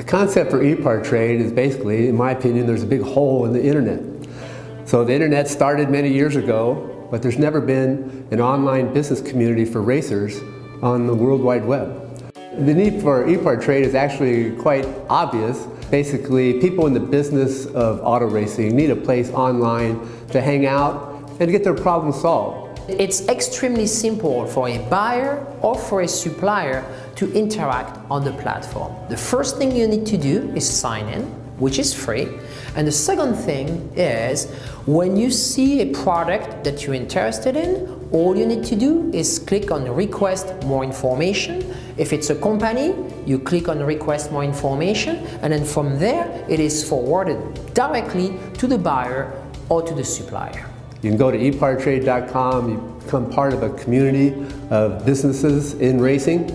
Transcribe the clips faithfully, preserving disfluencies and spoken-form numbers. The concept for ePARTrade is basically, in my opinion, there's a big hole in the internet. So the internet started many years ago, but there's never been an online business community for racers on the World Wide Web. The need for ePARTrade is actually quite obvious. Basically, people in the business of auto racing need a place online to hang out and get their problems solved. It's extremely simple for a buyer or for a supplier to interact on the platform. The first thing you need to do is sign in, which is free. And the second thing is, when you see a product that you're interested in, all you need to do is click on request more information. If it's a company, you click on request more information, and then from there, it is forwarded directly to the buyer or to the supplier. You can go to e part trade dot com, you become part of a community of businesses in racing,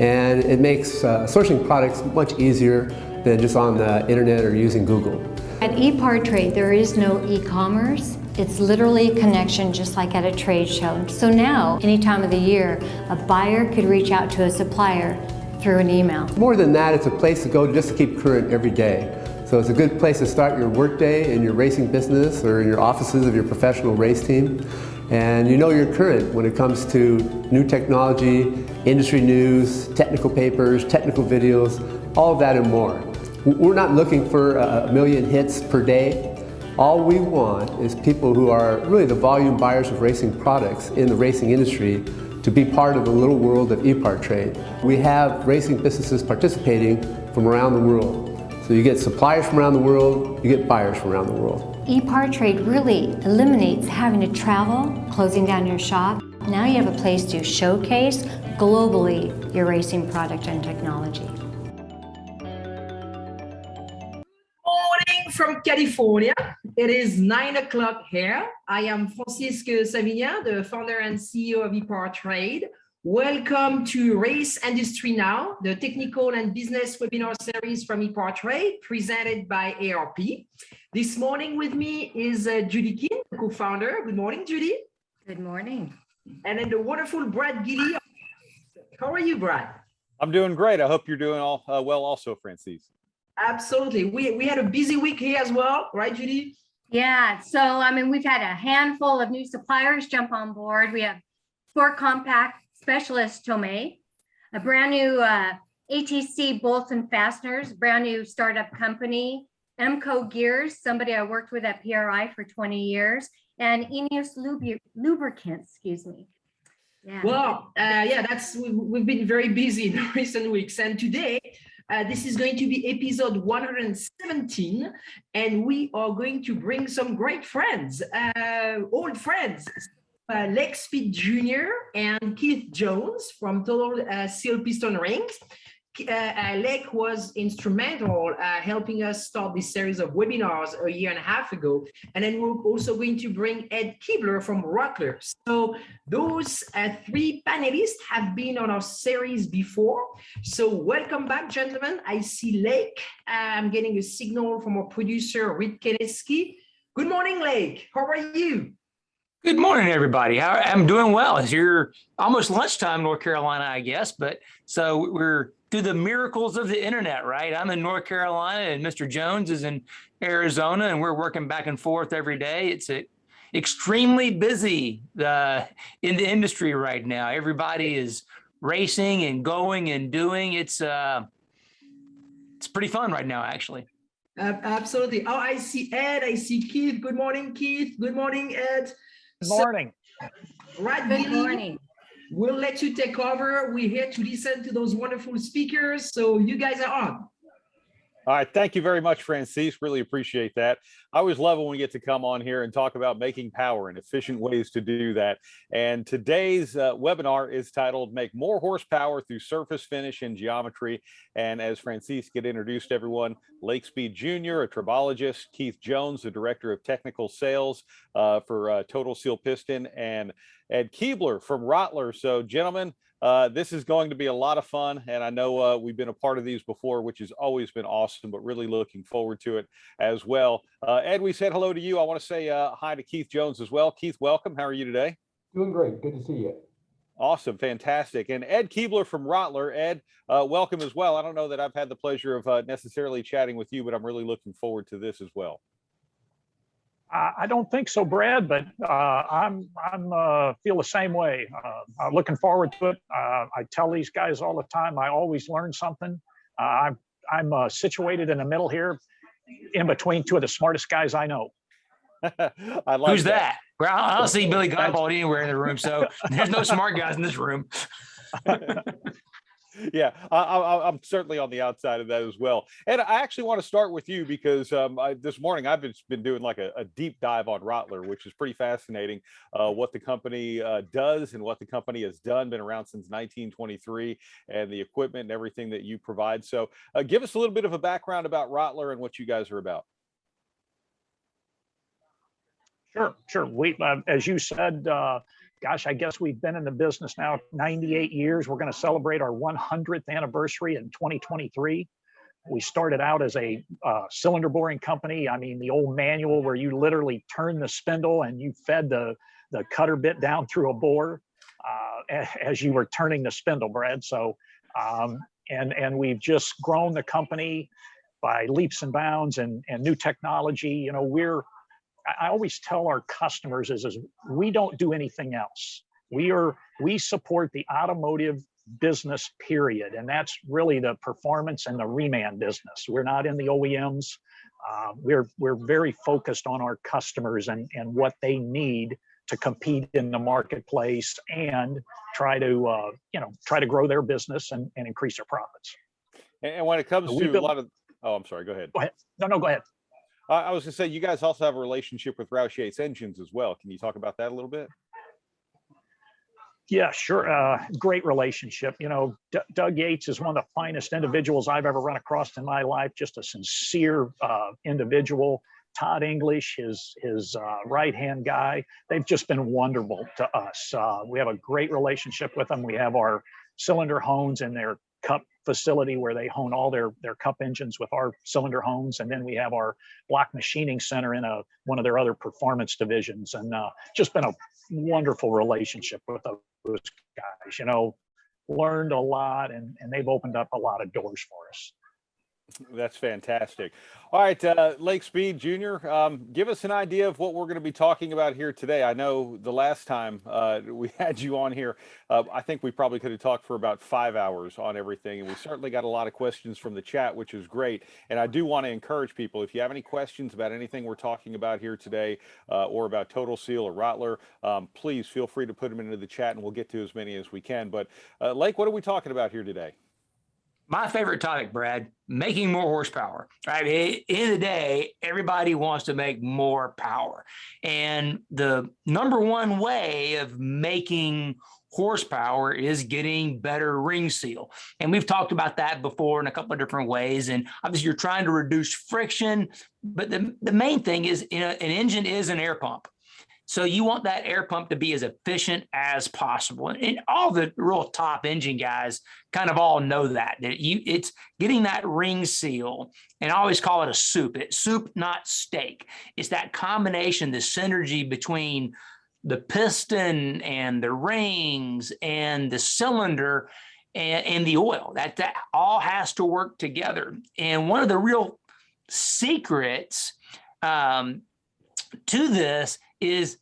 and it makes uh, sourcing products much easier than just on the internet or using Google. At ePARTrade, there is no e-commerce. It's literally a connection just like at a trade show. So now, any time of the year, a buyer could reach out to a supplier through an email. More than that, it's a place to go just to keep current every day. So it's a good place to start your workday in your racing business or in your offices of your professional race team. And you know you're current when it comes to new technology, industry news, technical papers, technical videos, all of that and more. We're not looking for a million hits per day. All we want is people who are really the volume buyers of racing products in the racing industry to be part of the little world of ePARTrade. We have racing businesses participating from around the world. So you get suppliers from around the world, you get buyers from around the world. ePARTrade really eliminates having to travel, closing down your shop. Now you have a place to showcase globally your racing product and technology. From California. It is nine o'clock here. I am Francisco Savignan, the founder and C E O of ePARTrade. Welcome to Race Industry Now, the technical and business webinar series from ePARTrade presented by A R P. This morning with me is uh, Judy King, co-founder. Good morning, Judy. Good morning. And then the wonderful Brad Gilly. How are you, Brad? I'm doing great. I hope you're doing all uh, well also, Francis. Absolutely. We we had a busy week here as well, right, Judy? Yeah. So, I mean, we've had a handful of new suppliers jump on board. We have four compact specialists, Tomei, a brand new uh, A T C bolts and fasteners, brand new startup company, M C O Gears, somebody I worked with at P R I for twenty years, and Ineos Lubi, lubricants, excuse me. Yeah. Well, uh, yeah, that's we've, we've been very busy in recent weeks. And today, Uh, this is going to be episode one hundred seventeen, and we are going to bring some great friends, uh, old friends, uh, Lake Speed Junior and Keith Jones from Total uh, Seal Piston Rings. Uh, uh, Lake was instrumental uh, helping us start this series of webinars a year and a half ago. And then we're also going to bring Ed Kuebler from Rockler. So those uh, three panelists have been on our series before. So welcome back, gentlemen. I see Lake. I'm getting a signal from our producer, Rick Kenesky. Good morning, Lake. How are you? Good morning, everybody. I'm doing well. It's here almost lunchtime, North Carolina, I guess. But so we're through the miracles of the internet, right? I'm in North Carolina and Mister Jones is in Arizona, and we're working back and forth every day. It's a, extremely busy uh, in the industry right now. Everybody is racing and going and doing. It's uh, it's pretty fun right now, actually. Uh, absolutely. Oh, I see Ed. I see Keith. Good morning, Keith. Good morning, Ed. Good morning. So, right, good morning. We'll let you take over. We're here to listen to those wonderful speakers. So you guys are on. All right. Thank you very much, Francis. Really appreciate that. I always love when we get to come on here and talk about making power and efficient ways to do that. And today's uh, webinar is titled Make More Horsepower Through Surface Finish and Geometry. And as Francis get introduced everyone, Lake Speed Junior, a tribologist, Keith Jones, the Director of Technical Sales uh, for uh, Total Seal Piston, and Ed Kuebler from Rottler. So gentlemen, Uh, this is going to be a lot of fun, and I know uh, we've been a part of these before, which has always been awesome, but really looking forward to it as well. Uh, Ed, we said hello to you. I want to say uh, hi to Keith Jones as well. Keith, welcome. How are you today? Doing great. Good to see you. Awesome. Fantastic. And Ed Kuebler from Rottler. Ed, uh, welcome as well. I don't know that I've had the pleasure of uh, necessarily chatting with you, but I'm really looking forward to this as well. I don't think so, Brad, but uh, I'm I'm uh, feel the same way. Uh, I'm looking forward to it. Uh, I tell these guys all the time, I always learn something. Uh, I'm, I'm uh, situated in the middle here, in between two of the smartest guys I know. I like Who's that? that? Well, I don't see Billy Godbold anywhere in the room, so there's no smart guys in this room. Yeah, I, I, I'm certainly on the outside of that as well. And I actually want to start with you because um, I, this morning I've been, been doing like a, a deep dive on Rottler, which is pretty fascinating, uh, what the company uh, does and what the company has done, been around since nineteen twenty-three, and the equipment and everything that you provide. So uh, give us a little bit of a background about Rottler and what you guys are about. Sure, sure. We, uh, as you said, uh, gosh, I guess we've been in the business now ninety-eight years. We're going to celebrate our one hundredth anniversary in twenty twenty-three. We started out as a uh, cylinder boring company. I mean, the old manual where you literally turn the spindle and you fed the, the cutter bit down through a bore uh, as you were turning the spindle, Brad. So, um, and, and we've just grown the company by leaps and bounds and, and new technology. You know, we're I always tell our customers is, is we don't do anything else. We are, we support the automotive business, period. And that's really the performance and the reman business. We're not in the O E Ms. Uh, we're, we're very focused on our customers and, and what they need to compete in the marketplace and try to, uh, you know, try to grow their business and, and increase their profits. And when it comes so to build, a lot of, oh, I'm sorry, go ahead. Go ahead. No, no, go ahead. Uh, I was going to say, you guys also have a relationship with Roush Yates Engines as well. Can you talk about that a little bit? Yeah, sure. Uh, great relationship. You know, D Doug Yates is one of the finest individuals I've ever run across in my life. Just a sincere uh, individual. Todd English, his, his uh, right-hand guy. They've just been wonderful to us. Uh, we have a great relationship with them. We have our cylinder hones in their cup facility where they hone all their their cup engines with our cylinder hones, and then we have our block machining center in a one of their other performance divisions, and uh, just been a wonderful relationship with those guys. You know, learned a lot, and and they've opened up a lot of doors for us. That's fantastic. All right, uh, Lake Speed Junior, um, give us an idea of what we're going to be talking about here today. I know the last time uh, we had you on here, uh, I think we probably could have talked for about five hours on everything, and we certainly got a lot of questions from the chat, which is great. And I do want to encourage people, if you have any questions about anything we're talking about here today uh, or about Total Seal or Rottler, um, please feel free to put them into the chat, and we'll get to as many as we can. But uh, Lake, what are we talking about here today? My favorite topic, Brad, making more horsepower, right? At the end of the day, everybody wants to make more power. And the number one way of making horsepower is getting better ring seal. And we've talked about that before in a couple of different ways. And obviously you're trying to reduce friction, but the, the main thing is, you know, an engine is an air pump. So you want that air pump to be as efficient as possible. And, and all the real top engine guys kind of all know that, that you, it's getting that ring seal, and I always call it a soup. It's soup, not steak. It's that combination, the synergy between the piston and the rings and the cylinder and, and the oil. That, that all has to work together. And one of the real secrets um, to this is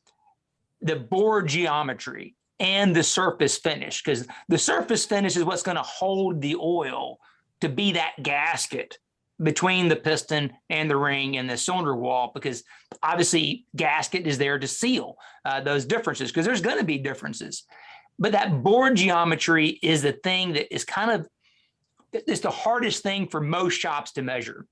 the bore geometry and the surface finish, because the surface finish is what's going to hold the oil to be that gasket between the piston and the ring and the cylinder wall, because obviously gasket is there to seal uh, those differences, because there's going to be differences. But that bore geometry is the thing that is kind of, it's the hardest thing for most shops to measure.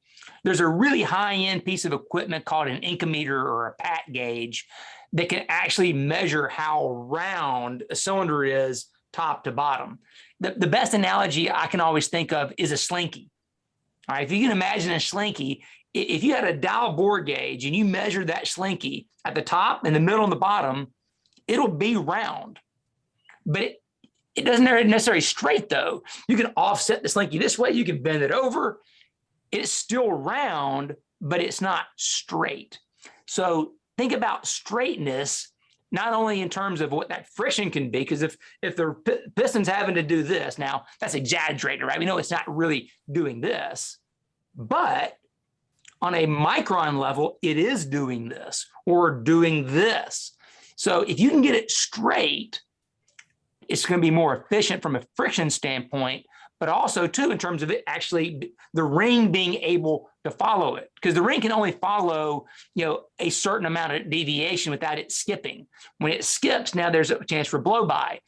There's a really high-end piece of equipment called an Incometer or a pat gauge that can actually measure how round a cylinder is top to bottom. The, the best analogy I can always think of is a slinky. All right, if you can imagine a slinky, if you had a dial bore gauge and you measure that slinky at the top and the middle and the bottom, it'll be round. But it, it doesn't necessarily straight, though. You can offset the slinky this way. You can bend it over. It's still round, but it's not straight. So think about straightness not only in terms of what that friction can be, because if if the piston's having to do this, now that's exaggerated, right? We know it's not really doing this, but on a micron level, it is doing this or doing this. So if you can get it straight, it's going to be more efficient from a friction standpoint, but also too, in terms of it actually the ring being able to follow it, because the ring can only follow, you know, a certain amount of deviation without it skipping. When it skips, now there's a chance for blow by.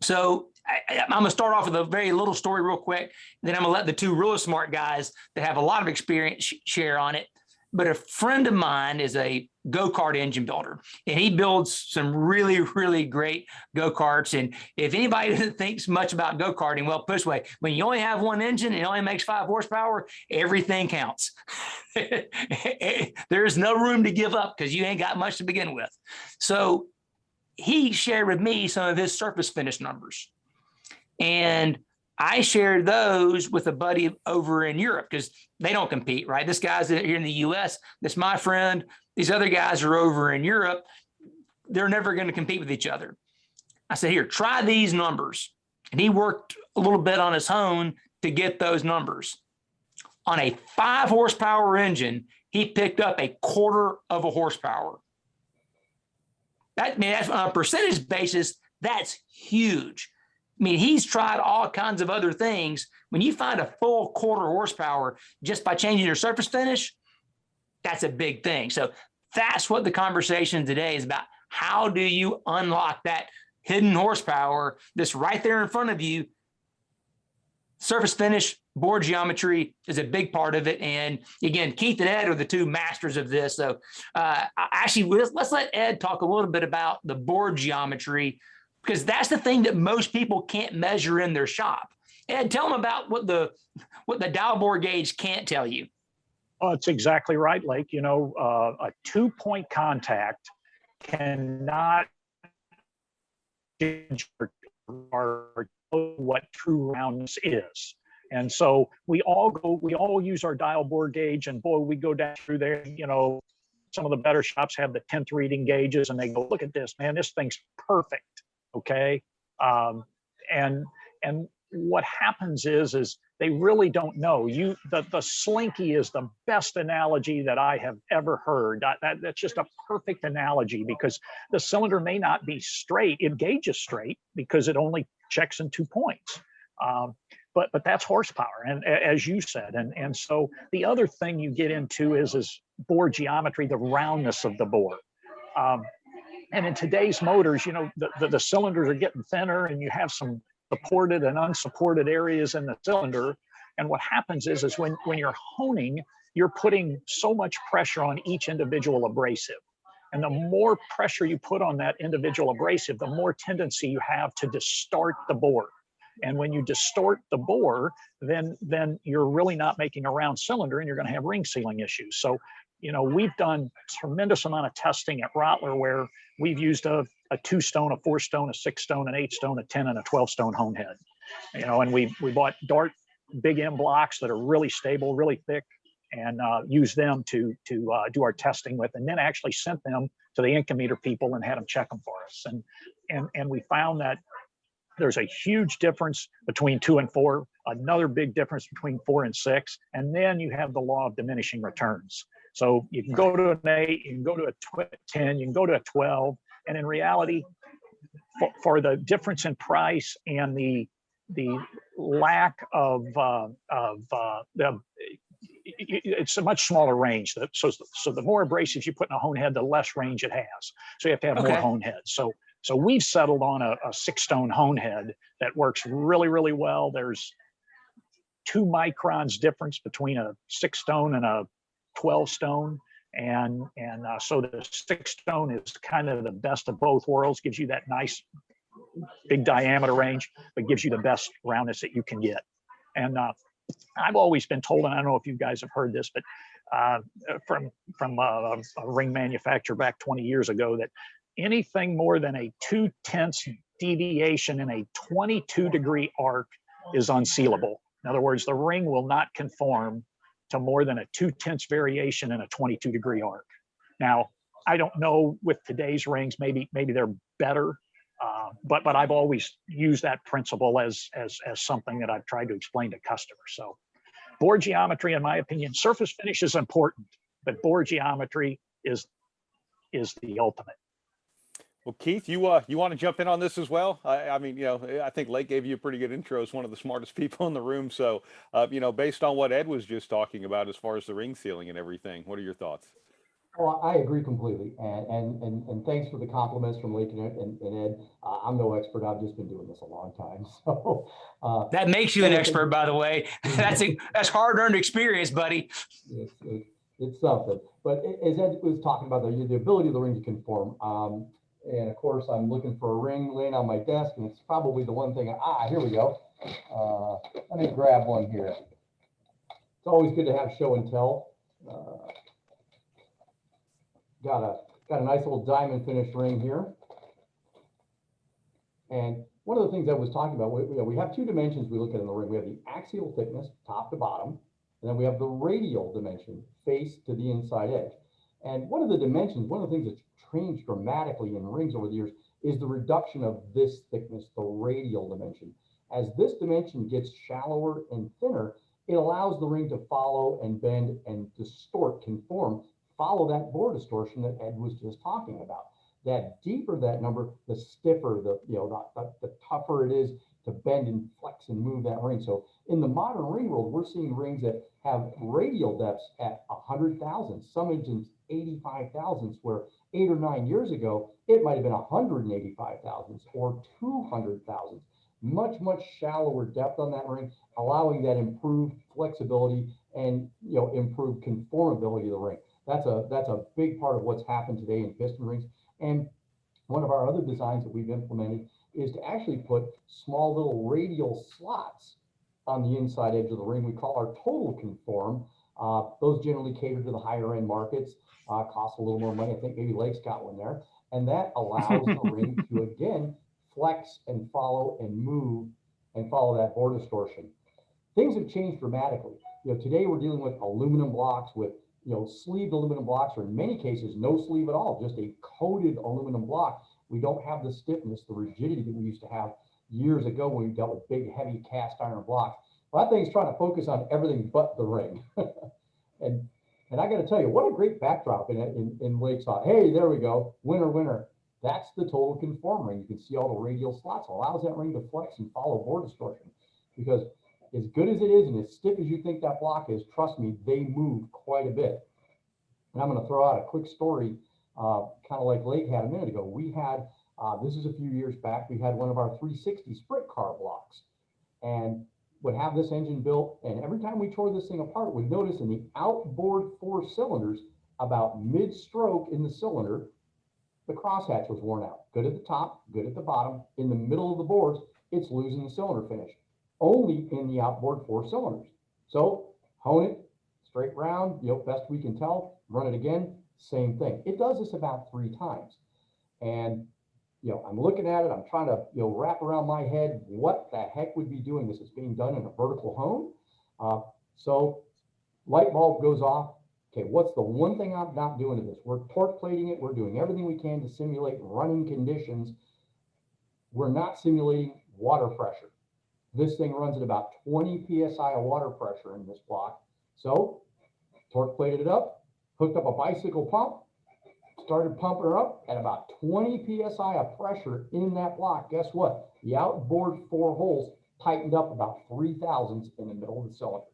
So I, I'm going to start off with a very little story real quick. Then I'm going to let the two really smart guys that have a lot of experience sh share on it. But a friend of mine is a go-kart engine builder, and he builds some really, really great go-karts. And if anybody doesn't think much about go-karting, well, put it this way, when you only have one engine and it only makes five horsepower, everything counts. There's no room to give up because you ain't got much to begin with. So he shared with me some of his surface finish numbers. And I shared those with a buddy over in Europe because they don't compete, right? This guy's here in the U S. That's my friend. These other guys are over in Europe. They're never going to compete with each other. I said, here, try these numbers. And he worked a little bit on his own to get those numbers. On a five horsepower engine, he picked up a quarter of a horsepower. That, I mean, that's on a percentage basis, that's huge. I mean, he's tried all kinds of other things. When you find a full quarter horsepower just by changing your surface finish, that's a big thing. So that's what the conversation today is about. How do you unlock that hidden horsepower that's right there in front of you? Surface finish, board geometry is a big part of it. And again, Keith and Ed are the two masters of this. So uh, actually, let's, let's let Ed talk a little bit about the board geometry, because that's the thing that most people can't measure in their shop. Ed, tell them about what the what the dial bore gauge can't tell you. Oh, it's exactly right, Lake. You know, uh, a two-point contact cannot or what true roundness is. And so we all go, we all use our dial bore gauge, and boy, we go down through there, you know, some of the better shops have the tenth reading gauges, and they go, look at this, man, this thing's perfect. Okay, um, and and what happens is is they really don't know. You the the slinky is the best analogy that I have ever heard. That, that that's just a perfect analogy, because the cylinder may not be straight. It gauges straight because it only checks in two points. Um, but but that's horsepower, and as you said, and and so the other thing you get into is is board geometry, the roundness of the board. Um, And in today's motors, you know, the, the, the cylinders are getting thinner, and you have some supported and unsupported areas in the cylinder. And what happens is, is when, when you're honing, you're putting so much pressure on each individual abrasive. And the more pressure you put on that individual abrasive, the more tendency you have to distort the bore. And when you distort the bore, then, then you're really not making a round cylinder, and you're going to have ring sealing issues. So, you know, we've done tremendous amount of testing at Rottler where we've used a, a two stone, a four stone, a six stone, an eight stone, a ten, and a twelve stone hone head. You know, and we we bought Dart big M blocks that are really stable, really thick, and uh, used them to to uh, do our testing with, and then actually sent them to the Incometer people and had them check them for us. And and and we found that there's a huge difference between two and four, another big difference between four and six, and then you have the law of diminishing returns. So you can go to an eight, you can go to a ten, you can go to a twelve. And in reality, for, for the difference in price and the the lack of, uh, of uh, the, it's a much smaller range. So, so the more abrasives you put in a hone head, the less range it has. So you have to have okay. more hone heads. So, so we've settled on a, a six stone hone head that works really, really well. There's two microns difference between a six stone and a twelve stone, and and uh, so the six stone is kind of the best of both worlds. Gives you that nice big diameter range, but gives you the best roundness that you can get. And uh, I've always been told, and I don't know if you guys have heard this, but uh, from from a, a ring manufacturer back twenty years ago, that anything more than a two tenths deviation in a twenty-two degree arc is unsealable. In other words, the ring will not conform to more than a two tenths variation in a twenty-two degree arc. Now, I don't know with today's rings, maybe maybe they're better. Uh, but but I've always used that principle as as as something that I've tried to explain to customers. So bore geometry, in my opinion, surface finish is important, but bore geometry is is the ultimate. Well, Keith, you uh, you want to jump in on this as well? I, I mean, you know, I think Lake gave you a pretty good intro as one of the smartest people in the room. So, uh, you know, based on what Ed was just talking about as far as the ring sealing and everything, what are your thoughts? Well, I agree completely, and and and, and thanks for the compliments from Lake and, and, and Ed. Uh, I'm no expert. I've just been doing this a long time, so uh, that makes you an expert, by the way. That's a, that's hard-earned experience, buddy. It's, it's, it's something. But as Ed was talking about, the the ability of the ring to conform, um, and of course, I'm looking for a ring laying on my desk, and it's probably the one thing. I, ah, here we go. Uh, let me grab one here. It's always good to have show and tell. Uh, Got a, got a nice little diamond finish ring here. And one of the things I was talking about, we, you know, we have two dimensions we look at in the ring. We have the axial thickness, top to bottom, and then we have the radial dimension, face to the inside edge. And one of the dimensions, one of the things that's changed dramatically in rings over the years is the reduction of this thickness, the radial dimension. As this dimension gets shallower and thinner, it allows the ring to follow and bend and distort, conform, follow that bore distortion that Ed was just talking about. That deeper that number, the stiffer, the you know, the, the, the tougher it is to bend and flex and move that ring. So in the modern ring world, we're seeing rings that have radial depths at one hundred thousandths, some engines eighty-five thousandths, where eight or nine years ago, it might've been one hundred eighty-five thousandths or two hundred thousandths. Much, much shallower depth on that ring, allowing that improved flexibility and you know improved conformability of the ring. That's a that's a big part of what's happened today in piston rings. And one of our other designs that we've implemented is to actually put small little radial slots on the inside edge of the ring. We call our total conform. Uh, those generally cater to the higher end markets, uh, cost a little more money. I think maybe Lake's got one there. And that allows the ring to, again, flex and follow and move and follow that bore distortion. Things have changed dramatically. You know, today we're dealing with aluminum blocks with you know, sleeved aluminum blocks, or in many cases, no sleeve at all, just a coated aluminum block. We don't have the stiffness, the rigidity that we used to have years ago when we dealt with big, heavy cast iron blocks. Well, that thing's trying to focus on everything but the ring. and and I got to tell you, what a great backdrop in, in, in Lake's thought. Hey, there we go, winner, winner. That's the total conform ring. You can see all the radial slots. It allows that ring to flex and follow bore distortion, because as good as it is and as stiff as you think that block is, trust me, they move quite a bit. And I'm going to throw out a quick story, uh, kind of like Lake had a minute ago. We had, uh, this is a few years back, we had one of our three sixty sprint car blocks and would have this engine built. And every time we tore this thing apart, we noticed in the outboard four cylinders, about mid-stroke in the cylinder, the crosshatch was worn out. Good at the top, good at the bottom. In the middle of the boards, it's losing the cylinder finish. Only in the outboard four cylinders. So hone it straight round, you know, best we can tell, run it again, same thing. It does this about three times. And, you know, I'm looking at it, I'm trying to, you know, wrap around my head, what the heck would be doing this? It's being done in a vertical hone. Uh, so light bulb goes off. Okay, what's the one thing I'm not doing to this? We're torque plating it. We're doing everything we can to simulate running conditions. We're not simulating water pressure. This thing runs at about twenty P S I of water pressure in this block. So torque plated it up, hooked up a bicycle pump, started pumping her up at about twenty P S I of pressure in that block. Guess what? The outboard four holes tightened up about three thousandths in the middle of the cylinder.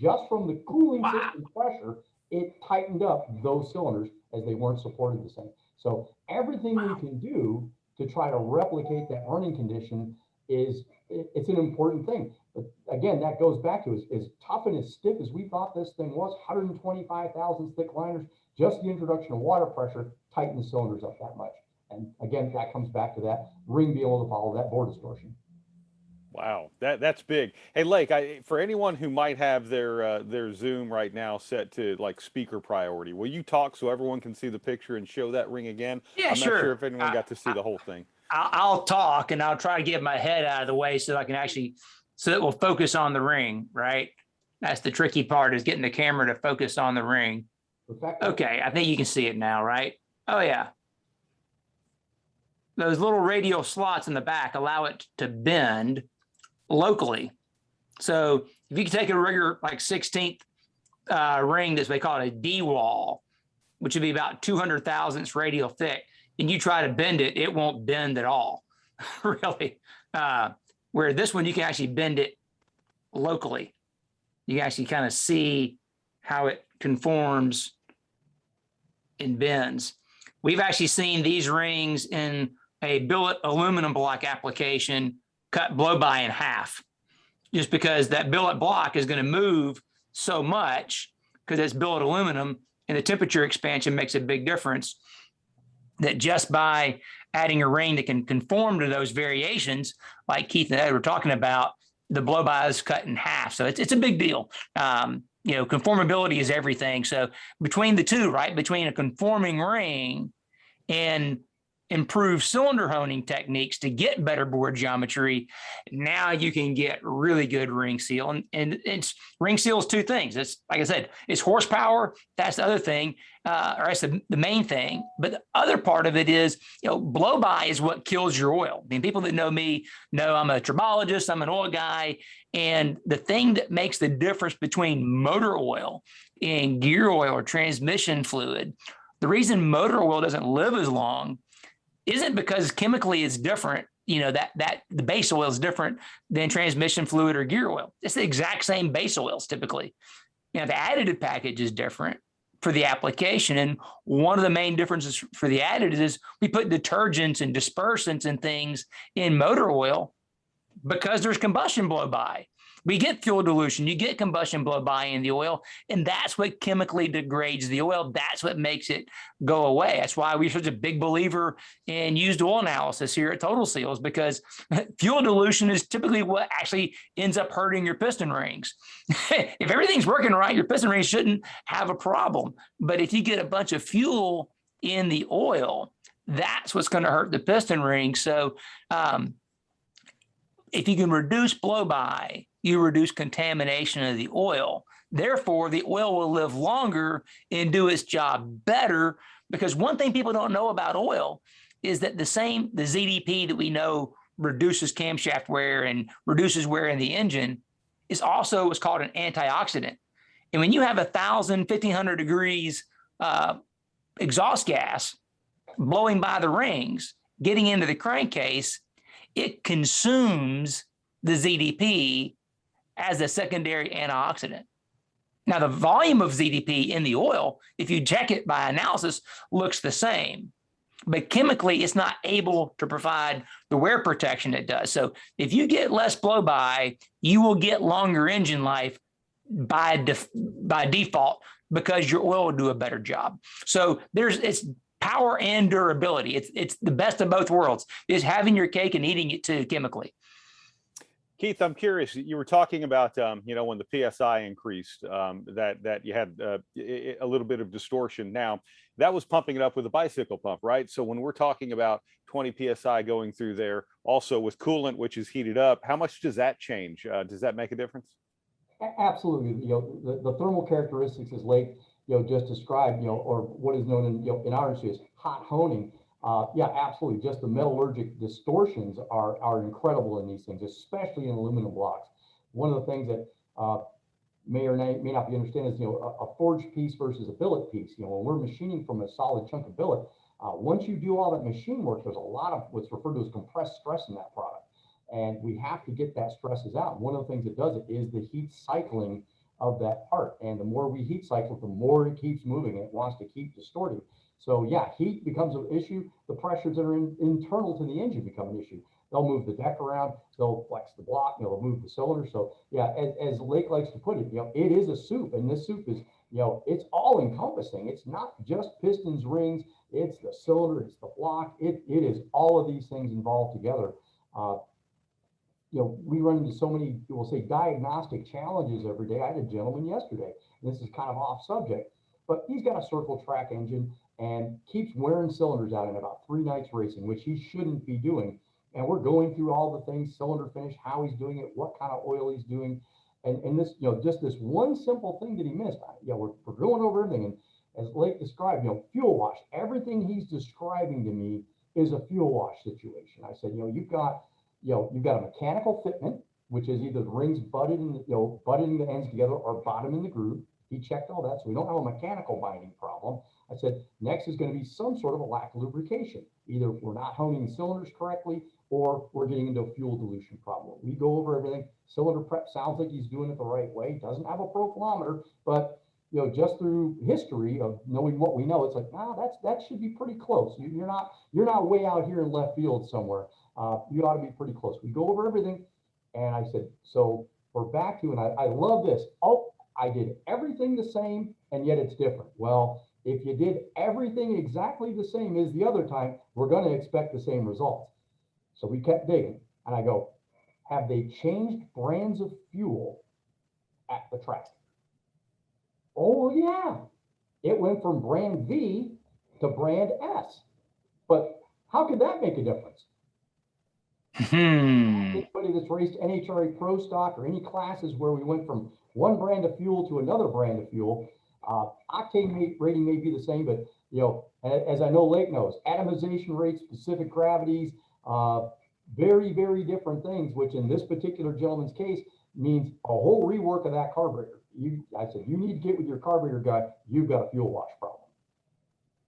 Just from the cooling wow. system pressure, it tightened up those cylinders as they weren't supporting the same. So everything wow. we can do to try to replicate that running condition is it's an important thing. But again, that goes back to as tough and as stiff as we thought this thing was, one hundred twenty-five thousandths thick liners, just the introduction of water pressure tightened the cylinders up that much. And again, that comes back to that ring being able to follow that bore distortion. Wow, that that's big. Hey, Lake, I, for anyone who might have their uh, their Zoom right now set to like speaker priority, will you talk so everyone can see the picture and show that ring again? Yeah, I'm sure. I'm not sure if anyone I, got to see I, the whole thing. I'll talk and I'll try to get my head out of the way so I can actually, so that we'll focus on the ring, right? That's the tricky part, is getting the camera to focus on the ring. Okay, I think you can see it now, right? Oh, yeah. Those little radial slots in the back allow it to bend locally. So if you could take a regular like sixteenth uh, ring, that's, they call it a D wall, which would be about two hundred thousandths radial thick, and you try to bend it, it won't bend at all, really. Uh, where this one, you can actually bend it locally. You can actually kind of see how it conforms and bends. We've actually seen these rings in a billet aluminum block application cut blow by in half, just because that billet block is going to move so much because it's billet aluminum, and the temperature expansion makes a big difference, that just by adding a ring that can conform to those variations, like Keith and Ed were talking about, the blow by is cut in half. So it's, it's a big deal. Um, You know, conformability is everything. So between the two, right, between a conforming ring and improved cylinder honing techniques to get better bore geometry, now you can get really good ring seal. And, and it's ring seal is two things. It's, like I said, it's horsepower. That's the other thing, uh, or that's the, the main thing. But the other part of it is, you know, blow by is what kills your oil. I mean, people that know me know I'm a turbologist, I'm an oil guy. And the thing that makes the difference between motor oil and gear oil or transmission fluid, the reason motor oil doesn't live as long isn't because chemically it's different, you know, that that the base oil is different than transmission fluid or gear oil. It's the exact same base oils typically. You know, the additive package is different for the application. And one of the main differences for the additives is we put detergents and dispersants and things in motor oil because there's combustion blow by. We get fuel dilution, you get combustion blow by in the oil, and that's what chemically degrades the oil. That's what makes it go away. That's why we're such a big believer in used oil analysis here at Total Seal, because fuel dilution is typically what actually ends up hurting your piston rings. If everything's working right, your piston rings shouldn't have a problem. But if you get a bunch of fuel in the oil, that's what's going to hurt the piston ring. So um, if you can reduce blow by, you reduce contamination of the oil. Therefore, the oil will live longer and do its job better, because one thing people don't know about oil is that the same, the Z D P that we know reduces camshaft wear and reduces wear in the engine is also what's called an antioxidant. And when you have a thousand, fifteen hundred degrees uh, exhaust gas blowing by the rings, getting into the crankcase, it consumes the Z D P as a secondary antioxidant. Now, the volume of Z D P in the oil, if you check it by analysis, looks the same, but chemically it's not able to provide the wear protection it does. So if you get less blow by, you will get longer engine life by def- by default, because your oil will do a better job. So there's it's power and durability. It's it's the best of both worlds, is having your cake and eating it too chemically. Keith, I'm curious, you were talking about, um, you know, when the P S I increased, um, that that you had uh, a little bit of distortion. Now, that was pumping it up with a bicycle pump, right? So when we're talking about twenty P S I going through there, also with coolant, which is heated up, how much does that change? Uh, does that make a difference? Absolutely. You know, the, the thermal characteristics, as Lake, you know, just described, you know, or what is known in, you know, in our industry as hot honing. Uh, yeah, absolutely. Just the metallurgic distortions are are incredible in these things, especially in aluminum blocks. One of the things that uh, may or may, may not be understood is, you know, a, a forged piece versus a billet piece. You know, when we're machining from a solid chunk of billet, uh, once you do all that machine work, there's a lot of what's referred to as compressed stress in that product, and we have to get that stresses out. One of the things that does it is the heat cycling of that part, and the more we heat cycle, the more it keeps moving. And it wants to keep distorting. So yeah, heat becomes an issue. The pressures that are in, internal to the engine become an issue. They'll move the deck around, they'll flex the block, you know, they'll move the cylinder. So yeah, as, as Lake likes to put it, you know, it is a soup, and this soup is, you know, it's all encompassing. It's not just pistons, rings, it's the cylinder, it's the block. It, it is all of these things involved together. Uh, you know, we run into so many, we'll say, diagnostic challenges every day. I had a gentleman yesterday, and this is kind of off subject, but he's got a circle track engine and keeps wearing cylinders out in about three nights racing, which he shouldn't be doing. And we're going through all the things, cylinder finish, how he's doing it, what kind of oil he's doing. And, and this, you know, just this one simple thing that he missed. I, you know, we're, we're going over everything. And as Blake described, you know, fuel wash, everything he's describing to me is a fuel wash situation. I said, you know, you've got, you know, you've got a mechanical fitment, which is either the rings butted in, you know, butting the ends together or bottom in the groove. He checked all that. So we don't have a mechanical binding problem. I said, next is going to be some sort of a lack of lubrication. Either we're not honing the cylinders correctly, or we're getting into a fuel dilution problem. We go over everything. Cylinder prep sounds like he's doing it the right way. Doesn't have a profilometer, but you know, just through history of knowing what we know, it's like, wow, that's that should be pretty close. You, you're not you're not way out here in left field somewhere. Uh, you ought to be pretty close. We go over everything, and I said, so we're back to, and I, I love this. Oh, I did everything the same, and yet it's different. Well, if you did everything exactly the same as the other time, we're going to expect the same results. So we kept digging, and I go, have they changed brands of fuel at the track? Oh, yeah. It went from brand V to brand S. But how could that make a difference? Hmm. Anybody that's raced N H R A Pro Stock or any classes where we went from one brand of fuel to another brand of fuel, uh, octane rating may be the same, but, you know, as I know Lake knows, atomization rates, specific gravities, uh, very, very different things, which in this particular gentleman's case means a whole rework of that carburetor. You, I said, you need to get with your carburetor guy. You've got a fuel wash problem.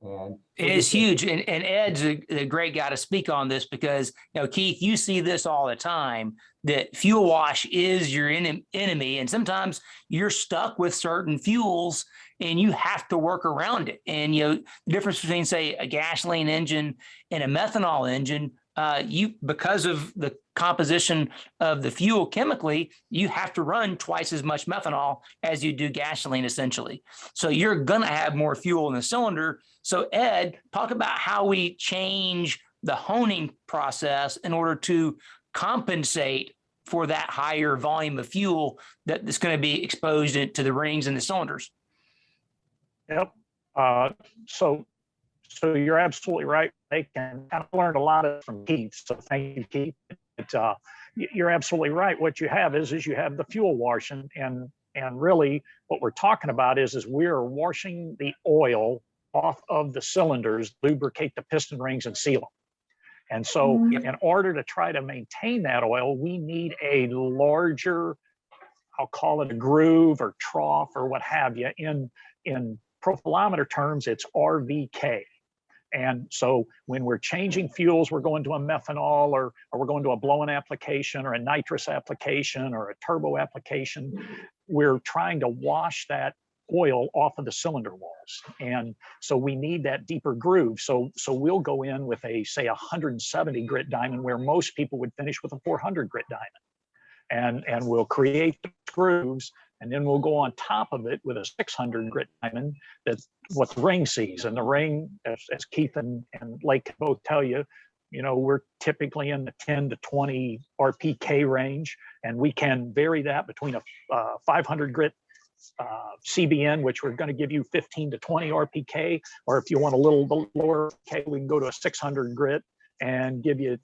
And it is huge. And, and Ed's a, a great guy to speak on this because, you know, Keith, you see this all the time, that fuel wash is your en enemy. And sometimes you're stuck with certain fuels and you have to work around it. And, you know, the difference between, say, a gasoline engine and a methanol engine, uh, you, because of the composition of the fuel chemically, you have to run twice as much methanol as you do gasoline, essentially. So you're going to have more fuel in the cylinder. So Ed, talk about how we change the honing process in order to compensate for that higher volume of fuel that is going to be exposed to the rings and the cylinders. Yep. Uh, so, so you're absolutely right. They can, I learned a lot of from Keith, so thank you, Keith. But, uh, you're absolutely right. What you have is, is you have the fuel wash, and, and, and really what we're talking about is, is we're washing the oil off of the cylinders, lubricate the piston rings and seal them. And so mm-hmm. in order to try to maintain that oil, we need a larger, I'll call it a groove or trough or what have you. In, in profilometer terms, it's R V K. And so when we're changing fuels, we're going to a methanol, or, or we're going to a blow-in application or a nitrous application or a turbo application, we're trying to wash that oil off of the cylinder walls. And so we need that deeper groove. So, so we'll go in with a, say, one hundred seventy grit diamond where most people would finish with a four hundred grit diamond. And, and we'll create the grooves, and then we'll go on top of it with a six hundred grit diamond. That's what the ring sees. And the ring, as, as Keith and, and Lake can both tell you, you know, we're typically in the ten to twenty R P K range, and we can vary that between a uh, five hundred grit uh, C B N, which we're going to give you fifteen to twenty R P K, or if you want a little lower K, we can go to a six hundred grit and give you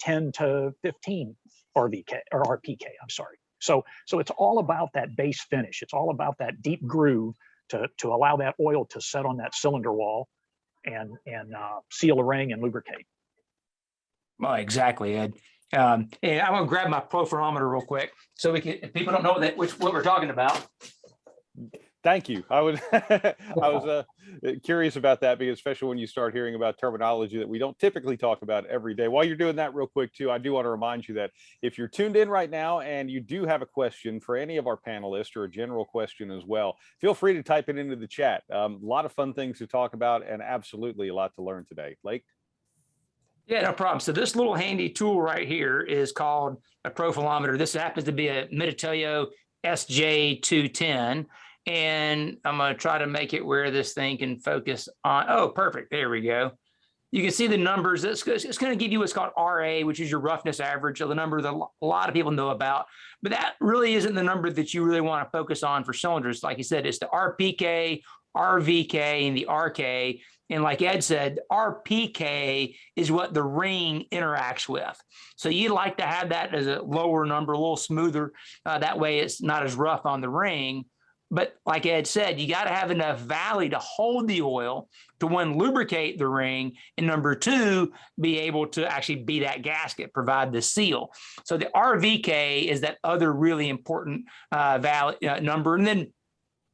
ten to fifteen R V K or R P K. I'm sorry. So, so it's all about that base finish. It's all about that deep groove to, to allow that oil to set on that cylinder wall and, and uh, seal the ring and lubricate. Well, exactly, Ed. Um, and I'm going to grab my profilometer real quick so we can, if people don't know that, which, what we're talking about. Thank you. I was, I was uh, curious about that, because especially when you start hearing about terminology that we don't typically talk about every day. While you're doing that real quick, too, I do want to remind you that if you're tuned in right now and you do have a question for any of our panelists or a general question as well, feel free to type it into the chat. Um, a lot of fun things to talk about, and absolutely a lot to learn today. Blake? Yeah, no problem. So this little handy tool right here is called a profilometer. This happens to be a Mitutoyo S J two ten. And I'm going to try to make it where this thing can focus on. Oh, perfect. There we go. You can see the numbers. It's, it's going to give you what's called R A, which is your roughness average, the number that a lot of people know about. But that really isn't the number that you really want to focus on for cylinders. Like you said, it's the R P K, R V K, and the R K. And like Ed said, R P K is what the ring interacts with. So you'd like to have that as a lower number, a little smoother. Uh, that way it's not as rough on the ring. But like Ed said, you got to have enough valley to hold the oil to, one, lubricate the ring, and number two, be able to actually be that gasket, provide the seal. So the R V K is that other really important uh, valley uh, number. And then,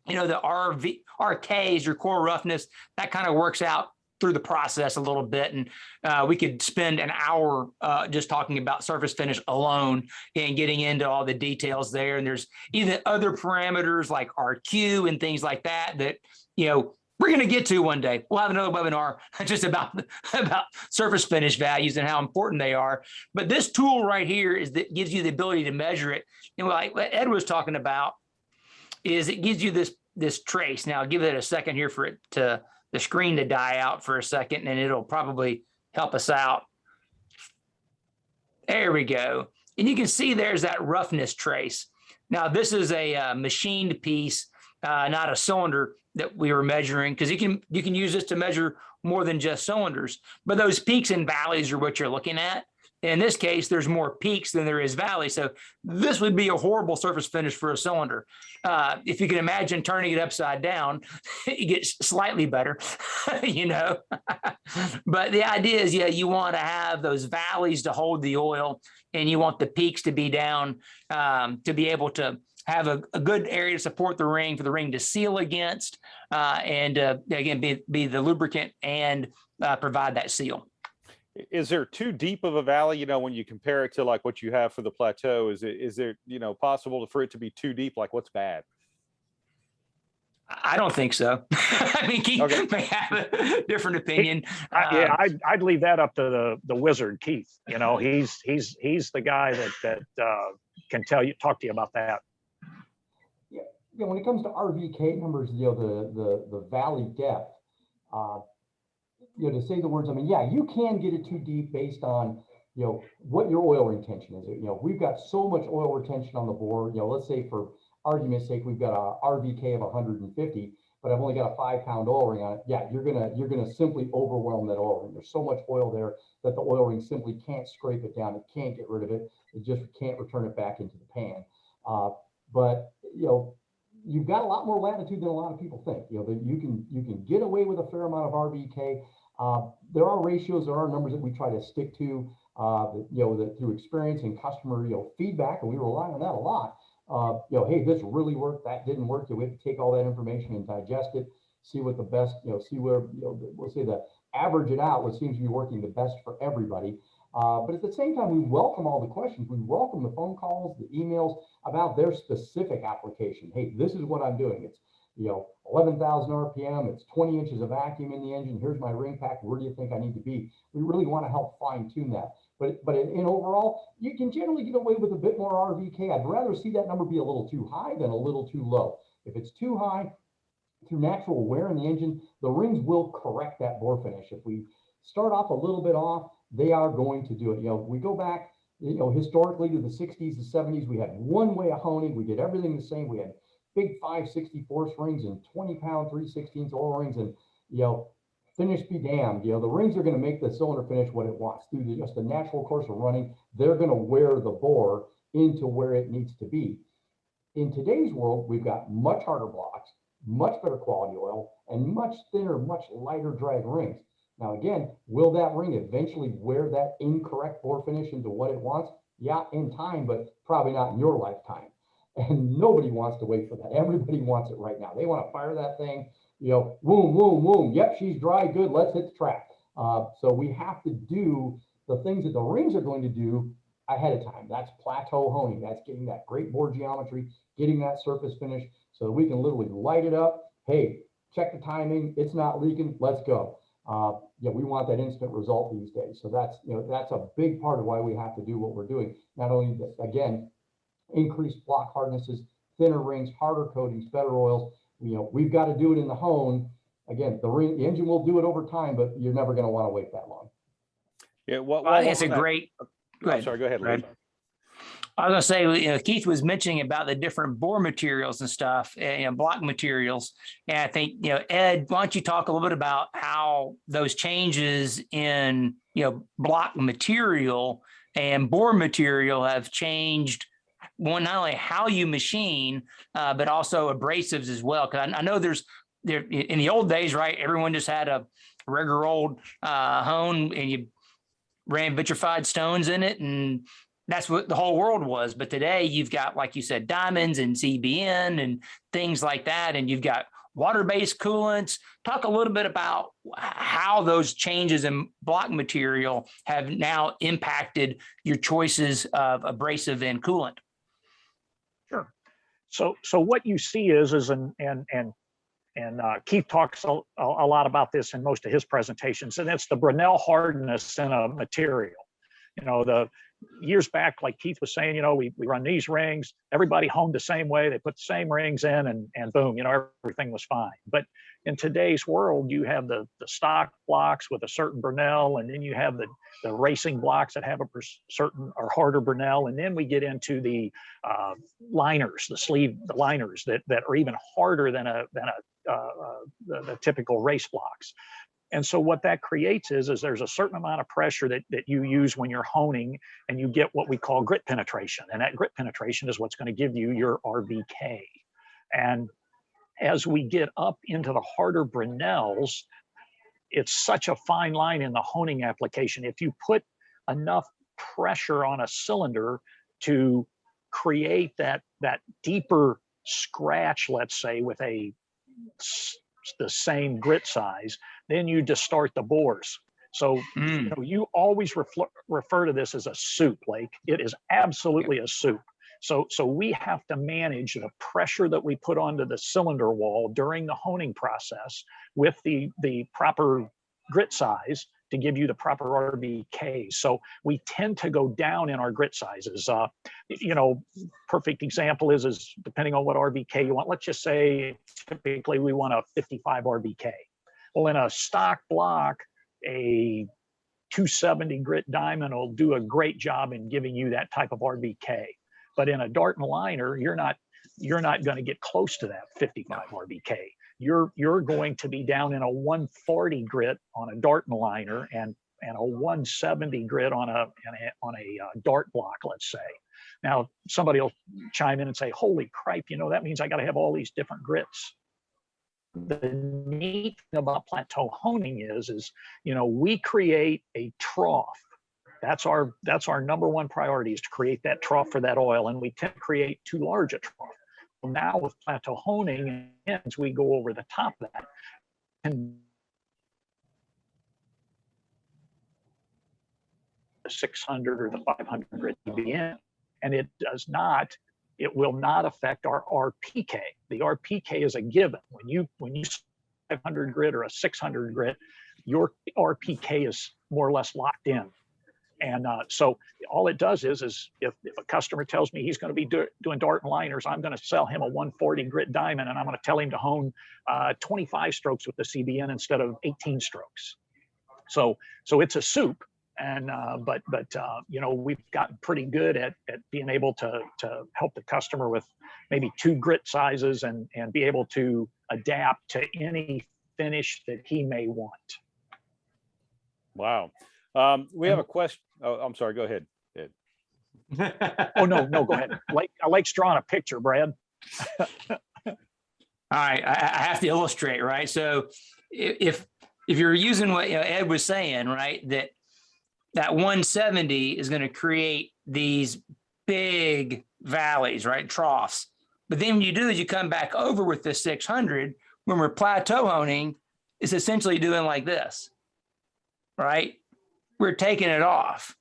you know, the R V, R K is your core roughness. That kind of works out through the process a little bit. And uh, we could spend an hour uh, just talking about surface finish alone and getting into all the details there. And there's even other parameters like R Q and things like that, that, you know, we're going to get to one day. We'll have another webinar just about, about surface finish values and how important they are. But this tool right here is that gives you the ability to measure it. And like what Ed was talking about is it gives you this, this trace. Now I'll give it a second here for it to, the screen to die out for a second, and it'll probably help us out. There we go. And you can see there's that roughness trace. Now this is a uh, machined piece, uh, not a cylinder that we were measuring, because you can you can use this to measure more than just cylinders. But those peaks and valleys are what you're looking at. In this case, there's more peaks than there is valleys. So this would be a horrible surface finish for a cylinder. Uh, if you can imagine turning it upside down, it gets slightly better, you know. But the idea is, yeah, you want to have those valleys to hold the oil, and you want the peaks to be down um, to be able to have a, a good area to support the ring, for the ring to seal against, uh, and uh, again, be, be the lubricant and uh, provide that seal. Is there too deep of a valley? You know, when you compare it to like what you have for the plateau, is it, is there, you know, possible for it to be too deep? Like what's bad? I don't think so. I mean, Keith okay. may have a different opinion. He, um, yeah, I'd, I'd leave that up to the the wizard, Keith. You know, he's he's he's the guy that that uh, can tell you, talk to you about that. Yeah, yeah. When it comes to R V K numbers, you know, the the the valley depth. Uh, You know, to say the words, I mean, yeah, you can get it too deep based on, you know, what your oil retention is. You know, we've got so much oil retention on the board. You know, let's say for argument's sake, we've got a R V K of one hundred fifty, but I've only got a five pound oil ring on it. Yeah, you're gonna you're gonna simply overwhelm that oil ring. There's so much oil there that the oil ring simply can't scrape it down. It can't get rid of it. It just can't return it back into the pan. Uh, but you know, you've got a lot more latitude than a lot of people think. You know, that you can you can get away with a fair amount of R V K. Uh, there are ratios, there are numbers that we try to stick to, uh, that, you know, that through experience and customer, you know, feedback, and we rely on that a lot. Uh, you know, hey, this really worked, that didn't work. You know, we have to take all that information and digest it, see what the best, you know, see where, you know, we'll say the average it out, what seems to be working the best for everybody. Uh, but at the same time, we welcome all the questions. We welcome the phone calls, the emails about their specific application. Hey, this is what I'm doing. It's, you know, eleven thousand R P M, it's twenty inches of vacuum in the engine, here's my ring pack, where do you think I need to be? We really want to help fine tune that. But but in, in overall, you can generally get away with a bit more R V K. I'd rather see that number be a little too high than a little too low. If it's too high, through natural wear in the engine, the rings will correct that bore finish. If we start off a little bit off, they are going to do it. You know, we go back, you know, historically to the sixties, the seventies, we had one way of honing, we did everything the same, we had big five sixty force rings and twenty pound three sixteenths oil rings, and you know, finish be damned. You know, the rings are going to make the cylinder finish what it wants through the, just the natural course of running. They're going to wear the bore into where it needs to be. In today's world, we've got much harder blocks, much better quality oil, and much thinner, much lighter drag rings. Now again, will that ring eventually wear that incorrect bore finish into what it wants? Yeah, in time, but probably not in your lifetime. And nobody wants to wait for that. Everybody wants it right now. They want to fire that thing, you know, boom, boom, boom. Yep, she's dry, good, let's hit the track. Uh, so we have to do the things that the rings are going to do ahead of time. That's plateau honing. That's getting that great board geometry, getting that surface finish so that we can literally light it up. Hey, check the timing. It's not leaking. Let's go. Uh, yeah, we want that instant result these days. So that's, you know, that's a big part of why we have to do what we're doing. Not only that, again, increased block hardnesses, thinner rings, harder coatings, better oils. You know, we've got to do it in the hone. Again, the ring, the engine will do it over time, but you're never going to want to wait that long. Yeah, well, well, well it's a that, great. Go ahead. I'm sorry, go ahead. Right. I was going to say, you know, Keith was mentioning about the different bore materials and stuff, and you know, block materials. And I think, you know, Ed, why don't you talk a little bit about how those changes in, you know, block material and bore material have changed well, not only how you machine, uh, but also abrasives as well. Because I, I know there's there in the old days, right? Everyone just had a regular old uh, hone and you ran vitrified stones in it, and that's what the whole world was. But today you've got, like you said, diamonds and C B N and things like that, and you've got water-based coolants. Talk a little bit about how those changes in block material have now impacted your choices of abrasive and coolant. Sure. So, so what you see is, is an, and, and, and uh, Keith talks a, a lot about this in most of his presentations, and that's the Brinell hardness in a material. You know, the years back, like Keith was saying, you know, we, we run these rings, everybody honed the same way, they put the same rings in, and, and boom, you know, everything was fine. But in today's world, you have the the stock blocks with a certain Brinell, and then you have the, the racing blocks that have a certain or harder Brinell, and then we get into the uh, liners, the sleeve, the liners that, that are even harder than a than a uh, uh, the, the typical race blocks. And so what that creates is, is there's a certain amount of pressure that, that you use when you're honing, and you get what we call grit penetration. And that grit penetration is what's going to give you your R V K. And as we get up into the harder Brinells, it's such a fine line in the honing application. If you put enough pressure on a cylinder to create that, that deeper scratch, let's say, with a the same grit size, then you distort the bores. So mm. you know, you always refer, refer to this as a soup, Lake. It is absolutely a soup. So, so we have to manage the pressure that we put onto the cylinder wall during the honing process with the, the proper grit size to give you the proper R B K. So we tend to go down in our grit sizes. Uh, you know, perfect example is, is depending on what R B K you want, let's just say typically we want a fifty-five R B K. Well, in a stock block, a two seventy grit diamond will do a great job in giving you that type of R B K. But in a Dart and liner, you're not, you're not going to get close to that fifty-five R B K. You're, you're going to be down in a one forty grit on a Dart and liner, and, and a one seventy grit on a, on a uh, Dart block, let's say. Now, somebody will chime in and say, holy cripe, you know, that means I got to have all these different grits. The neat thing about plateau honing is, is, you know, we create a trough. That's our, that's our number one priority, is to create that trough for that oil. And we tend to create too large a trough. Now with plateau honing ends, we go over the top of that, and the six hundred or the five hundred grit C B N, and it does not, it will not affect our R P K. The R P K is a given. When you when you five hundred grit or a six hundred grit, your R P K is more or less locked in. And uh, so all it does is, is if, if a customer tells me he's going to be do, doing Dart and liners, I'm going to sell him a one forty grit diamond, and I'm going to tell him to hone uh, twenty-five strokes with the C B N instead of eighteen strokes. So, so it's a soup. And uh, but but uh, you know, we've gotten pretty good at at being able to to help the customer with maybe two grit sizes, and and be able to adapt to any finish that he may want. Wow. Um, we have a question. Oh, I'm sorry. Go ahead, Ed. oh, no, no, go ahead. Lake, Lake's drawing a picture, Brad. All right. I, I have to illustrate, right? So if if you're using what you know, Ed was saying, right, that that one seventy is going to create these big valleys, right, troughs. But then when you do is you come back over with the six hundred, when we're plateau honing, it's essentially doing like this, right? We're taking it off.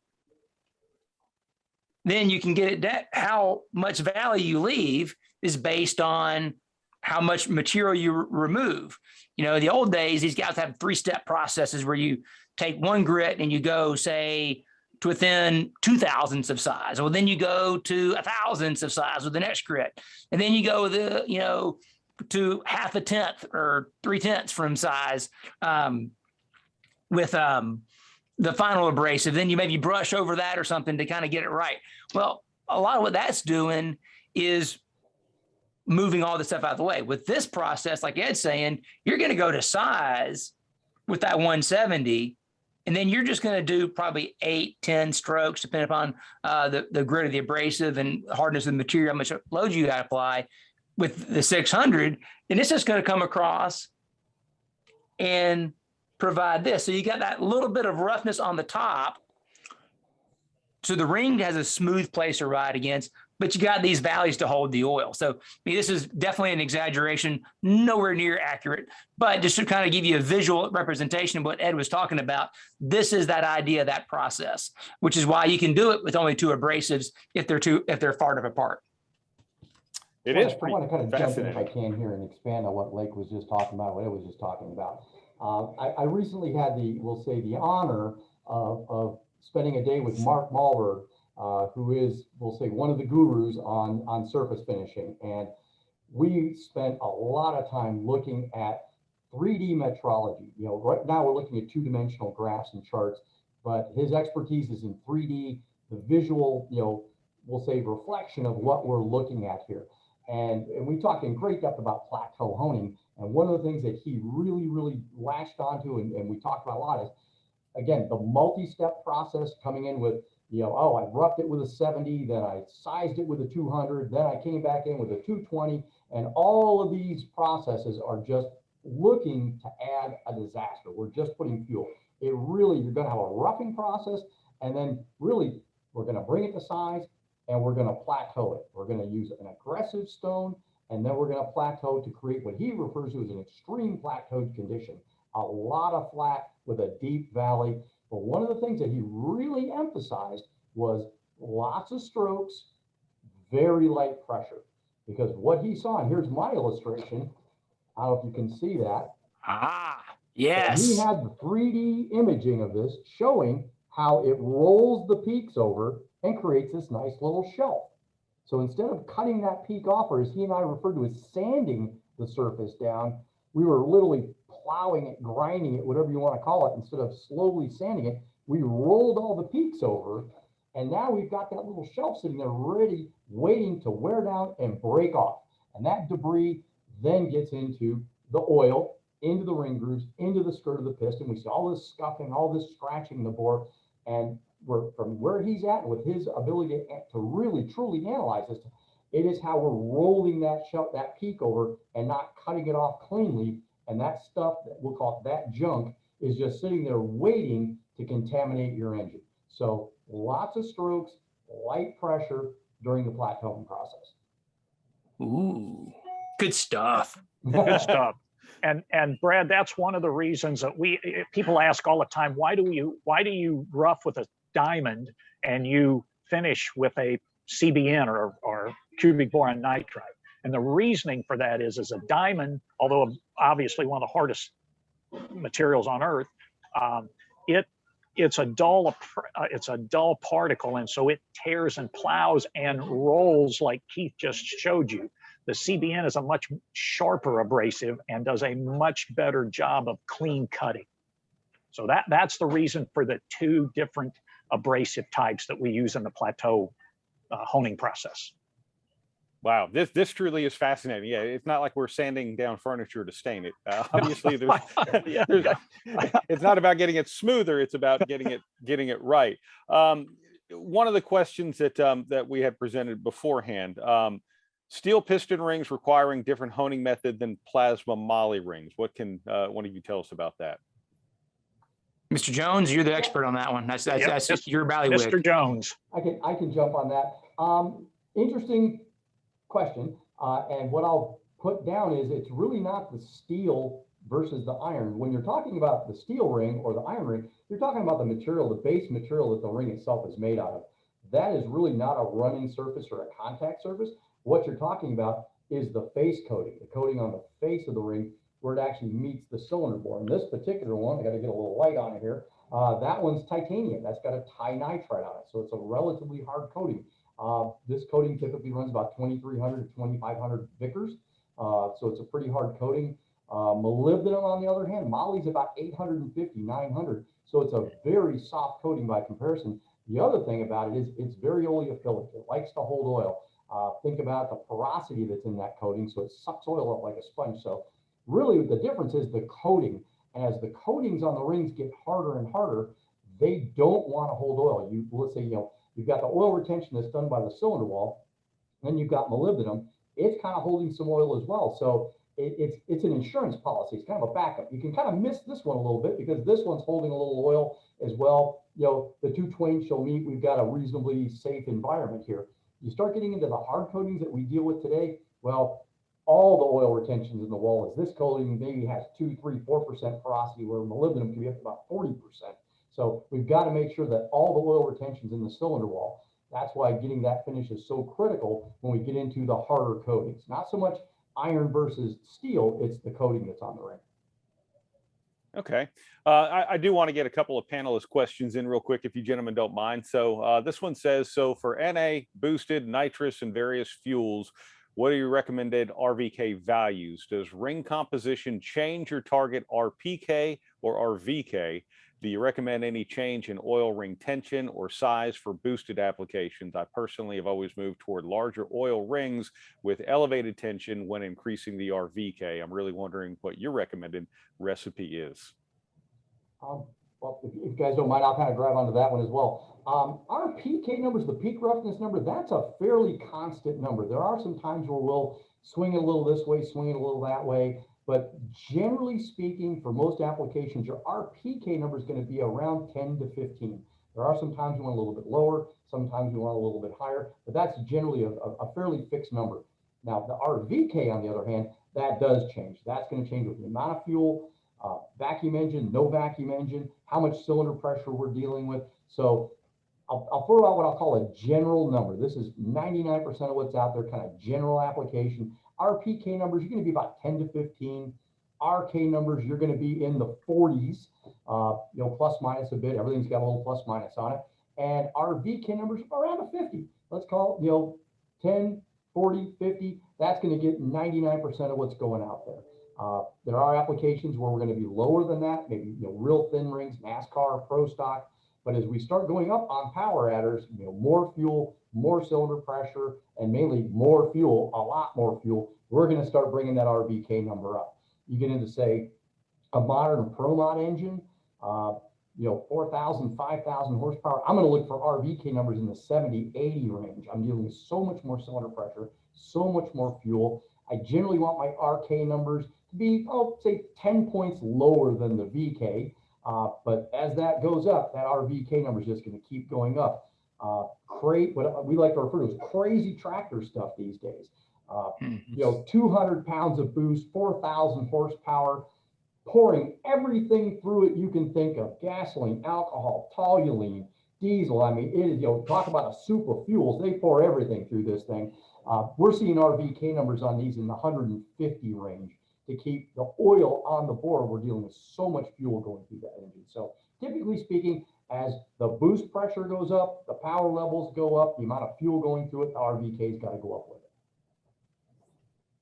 Then you can get it that how much valley you leave is based on how much material you remove. You know, the old days, these guys have three-step processes where you take one grit and you go, say, to within two thousandths of size. Well, then you go to a thousandths of size with the next grit. And then you go with the, you know, to half a tenth or three tenths from size um, with um, the final abrasive. Then you maybe brush over that or something to kind of get it right. Well, a lot of what that's doing is moving all the stuff out of the way. With this process, like Ed's saying, you're going to go to size with that one seventy, And then you're just going to do probably eight, ten strokes, depending upon uh, the, the grit of the abrasive and hardness of the material, how much load you got to apply with the six hundred. And it's just going to come across and provide this. So you got that little bit of roughness on the top. So the ring has a smooth place to ride against, but you got these valleys to hold the oil. So I mean, this is definitely an exaggeration, nowhere near accurate, but just to kind of give you a visual representation of what Ed was talking about, this is that idea, that process, which is why you can do it with only two abrasives if they're too, if they're far enough apart. It is pretty fascinating. I want to kind of jump in if I can here and expand on what Lake was just talking about, what Ed was just talking about. Um, I, I recently had the, we'll say the honor of, of spending a day with Mark Malver, uh, who is, we'll say, one of the gurus on, on surface finishing. And we spent a lot of time looking at three D metrology. You know, right now we're looking at two-dimensional graphs and charts, but his expertise is in three D, the visual, you know, we'll say reflection of what we're looking at here. And, and we talked in great depth about plateau honing. And one of the things that he really, really latched onto, and, and we talked about a lot, is again, the multi-step process, coming in with, you know, oh, I roughed it with a seventy, then I sized it with a two hundred, then I came back in with a two twenty, and all of these processes are just looking to add a disaster. We're just putting fuel. It really, you're going to have a roughing process, and then really, we're going to bring it to size, and we're going to plateau it. We're going to use an aggressive stone, and then we're going to plateau to create what he refers to as an extreme plateaued condition. A lot of flat with a deep valley. But one of the things that he really emphasized was lots of strokes, very light pressure. Because what he saw, and here's my illustration, I don't know if you can see that. Ah, yes. He had the three D imaging of this showing how it rolls the peaks over and creates this nice little shelf. So instead of cutting that peak off, or as he and I referred to as sanding the surface down, we were literally plowing it, grinding it, whatever you want to call it, instead of slowly sanding it. We rolled all the peaks over, and now we've got that little shelf sitting there ready, waiting to wear down and break off. And that debris then gets into the oil, into the ring grooves, into the skirt of the piston. We see all this scuffing, all this scratching the bore, and we're, from where he's at with his ability to, to really, truly analyze this, it is how we're rolling that shelf, that peak over, and not cutting it off cleanly. And that stuff, that we'll call it that junk, is just sitting there waiting to contaminate your engine. So lots of strokes, light pressure during the plateauing process. Ooh, good stuff. Good stuff. And and Brad, that's one of the reasons that we people ask all the time, why do you why do you rough with a diamond and you finish with a C B N or or cubic boron nitride? And the reasoning for that is, is a diamond, although obviously one of the hardest materials on Earth, um, it it's a dull uh, it's a dull particle, and so it tears and plows and rolls like Keith just showed you. The C B N is a much sharper abrasive and does a much better job of clean cutting. So that that's the reason for the two different abrasive types that we use in the plateau uh, honing process. Wow, this this truly is fascinating. Yeah, it's not like we're sanding down furniture to stain it. Uh, obviously, there's, there's, it's not about getting it smoother. It's about getting it getting it right. Um, one of the questions that um, that we had presented beforehand: um, steel piston rings requiring different honing method than plasma moly rings. What can uh, one of you tell us about that? Mister Jones, you're the expert on that one. That's that's, yep. that's Mister your bailiwick. Mister Jones, I can I can jump on that. Um, interesting question, uh, and what I'll put down is it's really not the steel versus the iron. When you're talking about the steel ring or the iron ring, you're talking about the material, the base material that the ring itself is made out of. That is really not a running surface or a contact surface. What you're talking about is the face coating, the coating on the face of the ring where it actually meets the cylinder bore. And this particular one, I got to get a little light on it here, uh, that one's titanium. That's got a tinitride on it, so it's a relatively hard coating. Uh, this coating typically runs about twenty-three hundred to twenty-five hundred Vickers, uh, so it's a pretty hard coating. Uh, molybdenum, on the other hand, moly's about eight fifty, nine hundred, so it's a very soft coating by comparison. The other thing about it is it's very oleophilic. It likes to hold oil. Uh, think about the porosity that's in that coating, so it sucks oil up like a sponge. So really the difference is the coating, as the coatings on the rings get harder and harder, they don't want to hold oil. You let's say, you know, you've got the oil retention that's done by the cylinder wall, then you've got molybdenum, it's kind of holding some oil as well. So it, it's it's an insurance policy. It's kind of a backup. You can kind of miss this one a little bit because this one's holding a little oil as well. You know, the two twain shall meet. We've got a reasonably safe environment here. You start getting into the hard coatings that we deal with today. Well, all the oil retentions in the wall is this coating maybe has two, three, four percent porosity, where molybdenum can be up to about forty percent. So we've got to make sure that all the oil retention's in the cylinder wall. That's why getting that finish is so critical when we get into the harder coatings. Not so much iron versus steel, it's the coating that's on the ring. Okay. Uh, I, I do want to get a couple of panelist questions in real quick, if you gentlemen don't mind. So uh, this one says, so for N A, boosted, nitrous, and various fuels, what are your recommended R V K values? Does ring composition change your target R P K or R V K? Do you recommend any change in oil ring tension or size for boosted applications? I personally have always moved toward larger oil rings with elevated tension when increasing the R V K. I'm really wondering what your recommended recipe is. Um, well, if you guys don't mind, I'll kind of grab onto that one as well. Um, our P K numbers, the peak roughness number, that's a fairly constant number. There are some times where we'll swing it a little this way, swing it a little that way. But generally speaking, for most applications, your R P K number is going to be around ten to fifteen. There are some times you want a little bit lower, sometimes you want a little bit higher, but that's generally a, a fairly fixed number. Now, the R V K, on the other hand, that does change. That's going to change with the amount of fuel, uh, vacuum engine, no vacuum engine, how much cylinder pressure we're dealing with. So I'll, I'll throw out what I'll call a general number. This is ninety-nine percent of what's out there, kind of general application. R P K numbers, you're going to be about ten to fifteen. R K numbers, you're going to be in the forties, uh, you know, plus minus a bit. Everything's got a little plus minus on it. And R V K numbers around a fifty. Let's call it, you know, ten, forty, fifty. That's going to get ninety-nine percent of what's going out there. Uh, there are applications where we're going to be lower than that, maybe, you know, real thin rings, NASCAR, Pro Stock. But as we start going up on power adders, you know, more fuel, more cylinder pressure, and mainly more fuel, a lot more fuel, we're going to start bringing that R V K number up. You get into, say, a modern Pro-Mod engine, uh, you know, four thousand, five thousand horsepower. I'm going to look for R V K numbers in the seventy, eighty range. I'm dealing with so much more cylinder pressure, so much more fuel. I generally want my R K numbers to be, oh, say, ten points lower than the V K. Uh, but as that goes up, that R V K number is just going to keep going up. Uh, create what we like to refer to as crazy tractor stuff these days. Uh, you know, two hundred pounds of boost, four thousand horsepower, pouring everything through it you can think of: gasoline, alcohol, toluene, diesel. I mean, it is, you know, talk about a soup of fuels. They pour everything through this thing. Uh, we're seeing R V K numbers on these in the one hundred fifty range. To keep the oil on the board, we're dealing with so much fuel going through that engine. So typically speaking, as the boost pressure goes up, the power levels go up, the amount of fuel going through it, the R V K's got to go up with it.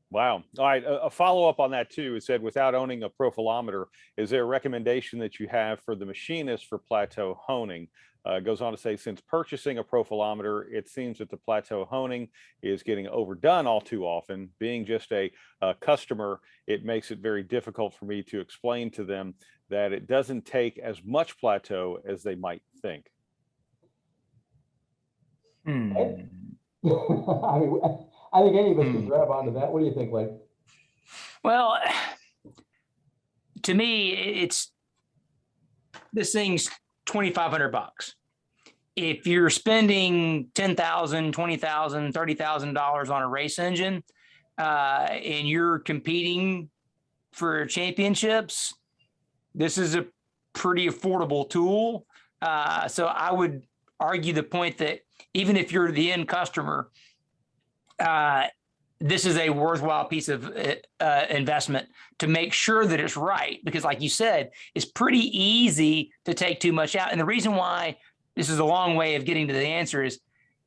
Wow. All right. A, a follow-up on that too, it said, without owning a profilometer, is there a recommendation that you have for the machinist for plateau honing? Uh, goes on to say, since purchasing a profilometer, it seems that the plateau honing is getting overdone all too often. Being just a uh, customer, it makes it very difficult for me to explain to them that it doesn't take as much plateau as they might think. Hmm. I mean, I think any of us hmm. can grab onto that. What do you think, Blake? Well, to me, it's this thing's twenty-five hundred bucks. If you're spending ten thousand, twenty thousand, thirty thousand dollars on a race engine, uh, and you're competing for championships, this is a pretty affordable tool. Uh, so I would argue the point that even if you're the end customer, uh, this is a worthwhile piece of uh, investment to make sure that it's right. Because like you said, it's pretty easy to take too much out. And the reason why this is a long way of getting to the answer is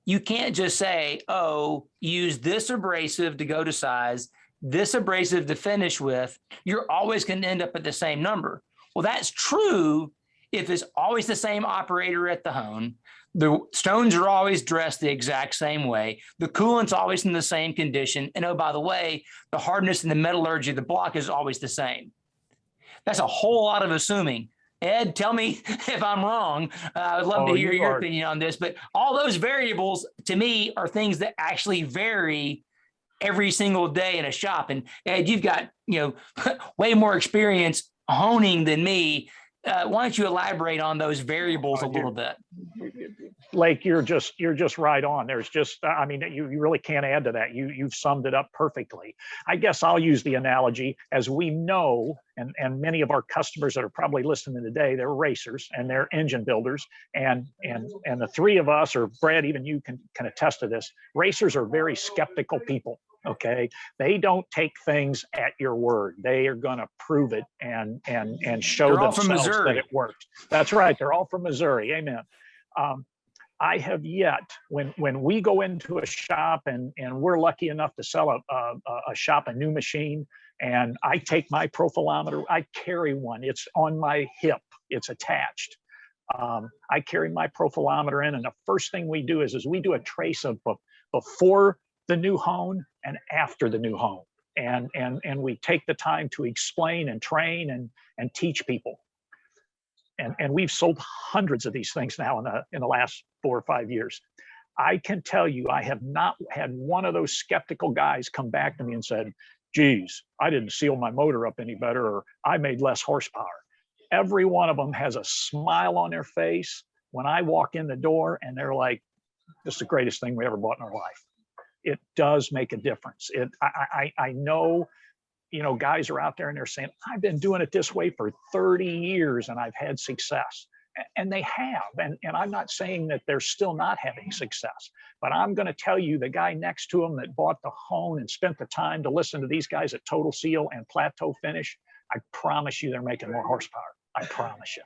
you can't just say, oh, use this abrasive to go to size, this abrasive to finish with. You're always going to end up at the same number. Well, that's true if it's always the same operator at the hone. The stones are always dressed the exact same way. The coolant's always in the same condition. And oh, by the way, the hardness and the metallurgy of the block is always the same. That's a whole lot of assuming. Ed, tell me if I'm wrong. Uh, I would love oh, to hear you your are. opinion on this, but all those variables to me are things that actually vary every single day in a shop. And Ed, you've got, you know, way more experience honing than me. Uh, why don't you elaborate on those variables a little bit? Lake, you're just you're just right on. There's just, I mean, you, you really can't add to that. You you've summed it up perfectly. I guess I'll use the analogy, as we know, and, and many of our customers that are probably listening today, they're racers and they're engine builders. And and and the three of us, or Brad, even you can, can attest to this, racers are very skeptical people. Okay, they don't take things at your word. They are going to prove it and and and show themselves that it worked. That's right. They're all from Missouri. Amen. Um, I have yet, when when we go into a shop and and we're lucky enough to sell a a, a shop a new machine, and I take my profilometer. I carry one. It's on my hip. It's attached. Um, I carry my profilometer in, and the first thing we do is is we do a trace of before the new hone and after the new hone. And, and, and we take the time to explain and train and, and teach people. And, and we've sold hundreds of these things now in the, in the last four or five years. I can tell you, I have not had one of those skeptical guys come back to me and said, geez, I didn't seal my motor up any better, or I made less horsepower. Every one of them has a smile on their face when I walk in the door, and they're like, this is the greatest thing we ever bought in our life. It does make a difference. It, I, I, I know, you know, guys are out there and they're saying, I've been doing it this way for thirty years and I've had success. And they have. And, and I'm not saying that they're still not having success, but I'm going to tell you, the guy next to him that bought the hone and spent the time to listen to these guys at Total Seal and Plateau Finish, I promise you they're making more horsepower. I promise you.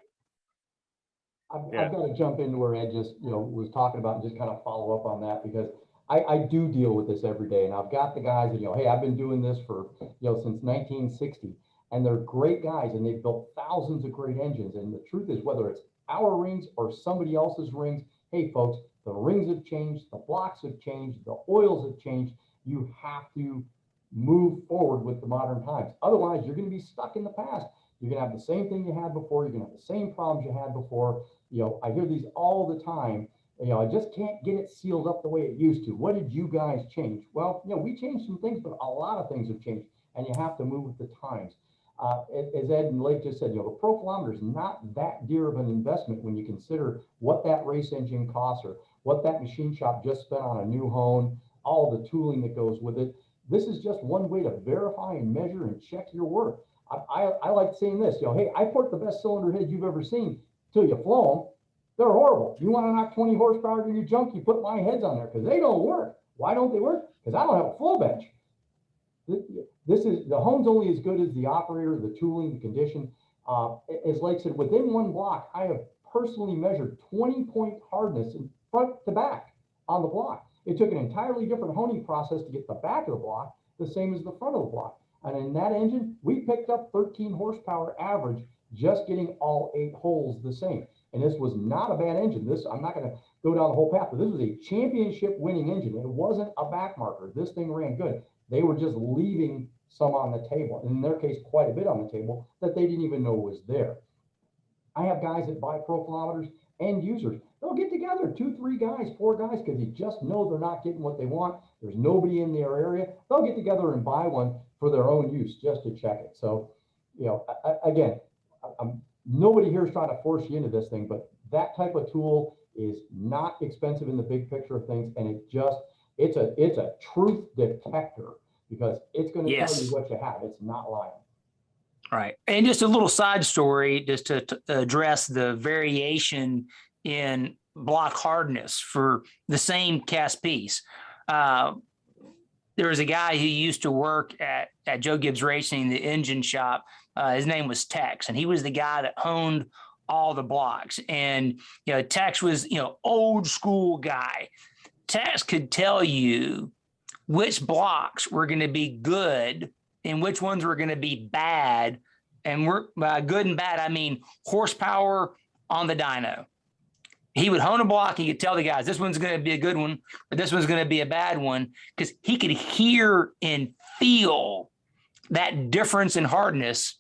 I'm, yeah. I'm going to jump into where Ed just, you know, was talking about and just kind of follow up on that, because I, I do deal with this every day, and I've got the guys that, you know, hey, I've been doing this for, you know, since nineteen sixty, and they're great guys, and they've built thousands of great engines. And the truth is, whether it's our rings or somebody else's rings, hey, folks, the rings have changed, the blocks have changed, the oils have changed. You have to move forward with the modern times. Otherwise, you're going to be stuck in the past. You're going to have the same thing you had before. You're going to have the same problems you had before. You know, I hear these all the time. You know, I just can't get it sealed up the way it used to. What did you guys change? Well, you know, we changed some things, but a lot of things have changed, and you have to move with the times. Uh, as Ed and Lake just said, you know, the profilometer is not that dear of an investment when you consider what that race engine costs or what that machine shop just spent on a new hone, all the tooling that goes with it. This is just one way to verify and measure and check your work. I, I, I like saying this, you know, hey, I put the best cylinder head you've ever seen till you flow them. They're horrible. You want to knock twenty horsepower to your junk, you put my heads on there because they don't work. Why don't they work? Because I don't have a flow bench. This is, the home's only as good as the operator, the tooling, the condition. Uh, as Lake said, within one block, I have personally measured twenty point hardness in front to back on the block. It took an entirely different honing process to get the back of the block the same as the front of the block. And in that engine, we picked up thirteen horsepower average just getting all eight holes the same. And this was not a bad engine. This, I'm not going to go down the whole path, but this was a championship winning engine. It wasn't a backmarker. This thing ran good. They were just leaving some on the table, and in their case, quite a bit on the table that they didn't even know was there. I have guys that buy profilometers and users. They'll get together, two, three guys, four guys, because you just know they're not getting what they want. There's nobody in their area. They'll get together and buy one for their own use just to check it. So, you know, I, I, again, I, I'm nobody here is trying to force you into this thing, but that type of tool is not expensive in the big picture of things. And it just, it's a, it's a truth detector, because it's going to yes. tell you what you have. It's not lying. All right. And just a little side story, just to t- address the variation in block hardness for the same cast piece. Uh, there was a guy who used to work at, at Joe Gibbs Racing, the engine shop. Uh, his name was Tex, and he was the guy that honed all the blocks. And, you know, Tex was, you know, old school guy. Tex could tell you which blocks were going to be good and which ones were going to be bad. And we're, by good and bad, I mean horsepower on the dyno. He would hone a block, and he could tell the guys, this one's going to be a good one, or this one's going to be a bad one, because he could hear and feel that difference in hardness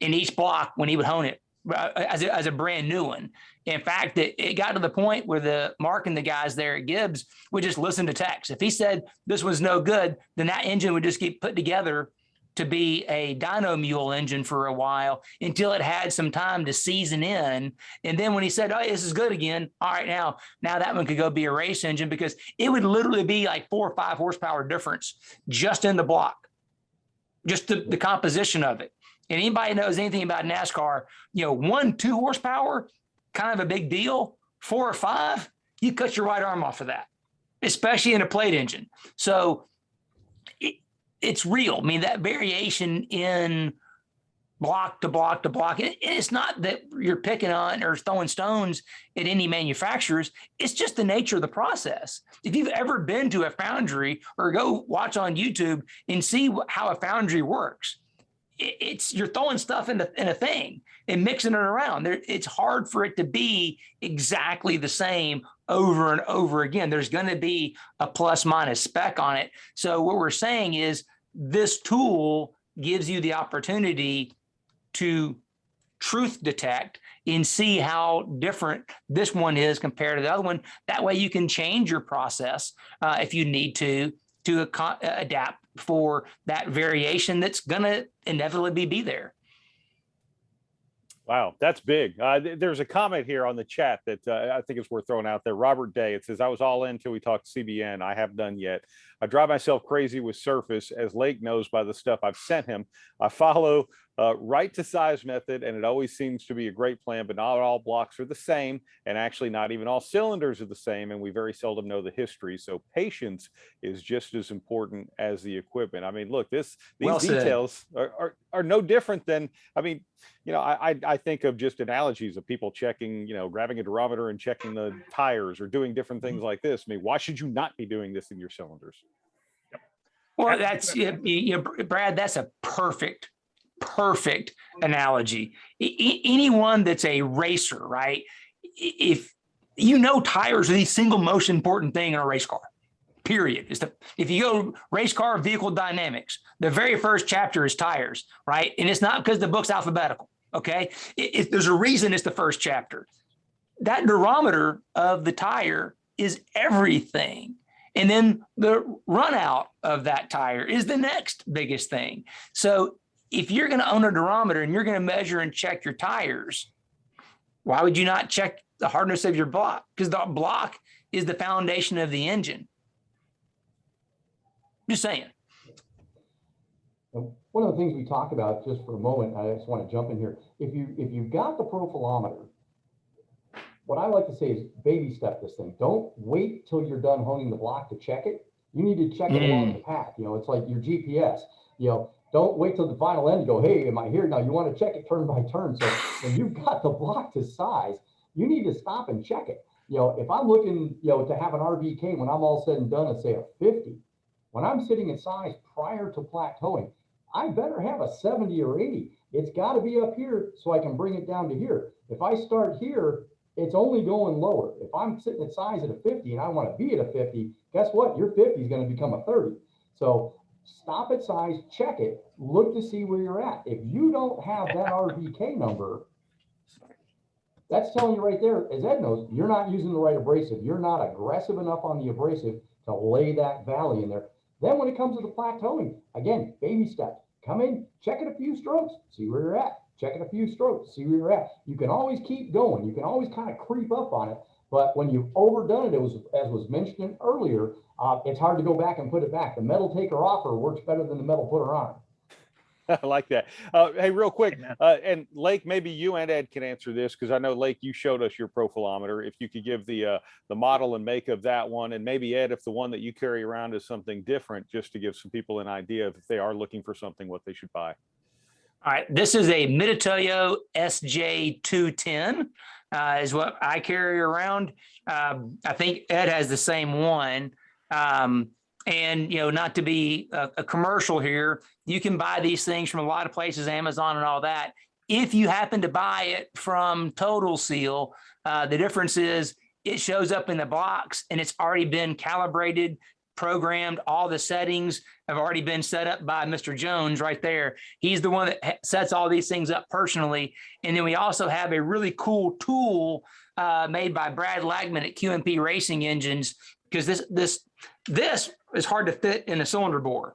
in each block when he would hone it as a, as a brand new one. In fact, it, it got to the point where the Mark and the guys there at Gibbs would just listen to text. If he said this was no good, then that engine would just get put together to be a dyno mule engine for a while until it had some time to season in. And then when he said, oh, this is good again. All right, now, now that one could go be a race engine, because it would literally be like four or five horsepower difference just in the block, just the, the composition of it. And anybody knows anything about NASCAR, you know, one, two horsepower, kind of a big deal. Four or five, you cut your right arm off of that, especially in a plate engine. So it, it's real. I mean, that variation in block to block to block, it, it's not that you're picking on or throwing stones at any manufacturers. It's just the nature of the process. If you've ever been to a foundry or go watch on YouTube and see how a foundry works, it's you're throwing stuff in, the, in a thing and mixing it around. There, it's hard for it to be exactly the same over and over again. There's going to be a plus minus spec on it. So what we're saying is this tool gives you the opportunity to truth detect and see how different this one is compared to the other one. That way you can change your process uh, if you need to, to ac- adapt for that variation that's going to inevitably be there. Wow, that's big. Uh, th- there's a comment here on the chat that uh, I think it's worth throwing out there. Robert Day, it says, I was all in until we talked C B N. I have done yet. I drive myself crazy with surface, as Lake knows by the stuff I've sent him. I follow uh, right to size method, and it always seems to be a great plan, but not all blocks are the same, and actually not even all cylinders are the same, and we very seldom know the history. So patience is just as important as the equipment. I mean, look, this these well details are, are, are no different than, I mean, you know, I, I I think of just analogies of people checking, you know, grabbing a durometer and checking the tires or doing different things like this. I mean, why should you not be doing this in your cylinders? Yep. Well, that's, you know, Brad, that's a perfect, perfect analogy. E- anyone that's a racer, right? If you know, tires are the single most important thing in a race car, period. Is the if you go race car vehicle dynamics, the very first chapter is tires, right? And it's not because the book's alphabetical. Okay, if there's a reason it's the first chapter. That durometer of the tire is everything. And then the run out of that tire is the next biggest thing. So if you're going to own a durometer and you're going to measure and check your tires, why would you not check the hardness of your block? Because the block is the foundation of the engine. Just saying. One of the things we talk about just for a moment, I just want to jump in here. If you if you've got the profilometer, what I like to say is baby step this thing. Don't wait till you're done honing the block to check it. You need to check it mm. along the path. You know, it's like your G P S. You know, don't wait till the final end to go, hey, am I here now? You want to check it turn by turn. So when you've got the block to size, you need to stop and check it. You know, if I'm looking, you know, to have an R V K when I'm all said and done, let's say a fifty. When I'm sitting in size prior to plateauing, I better have a seventy or eighty. It's got to be up here so I can bring it down to here. If I start here, it's only going lower. If I'm sitting at size at a fifty and I want to be at a fifty, guess what? Your fifty is going to become a thirty. So stop at size, check it, look to see where you're at. If you don't have that R V K number, that's telling you right there, as Ed knows, you're not using the right abrasive. You're not aggressive enough on the abrasive to lay that valley in there. Then when it comes to the plateauing, again, baby steps. Come in, check it a few strokes, see where you're at. Check it a few strokes, see where you're at. You can always keep going. You can always kind of creep up on it. But when you've overdone it, it was, as was mentioned earlier, uh, it's hard to go back and put it back. The metal taker offer works better than the metal putter on. I like that. Uh, hey, real quick, uh, and Lake, maybe you and Ed can answer this, because I know, Lake, you showed us your profilometer. If you could give the uh, the model and make of that one, and maybe, Ed, if the one that you carry around is something different, just to give some people an idea of if they are looking for something, what they should buy. All right, this is a Mitutoyo S J two ten uh, is what I carry around. Um, I think Ed has the same one. Um, And, you know, not to be a, a commercial here, you can buy these things from a lot of places, Amazon and all that. If you happen to buy it from Total Seal, uh, the difference is it shows up in the box and it's already been calibrated programmed. All the settings have already been set up by Mister Jones right there. He's the one that sets all these things up personally. And then we also have a really cool tool uh, made by Brad Lagman at Q M P Racing Engines, because this this this is hard to fit in a cylinder bore.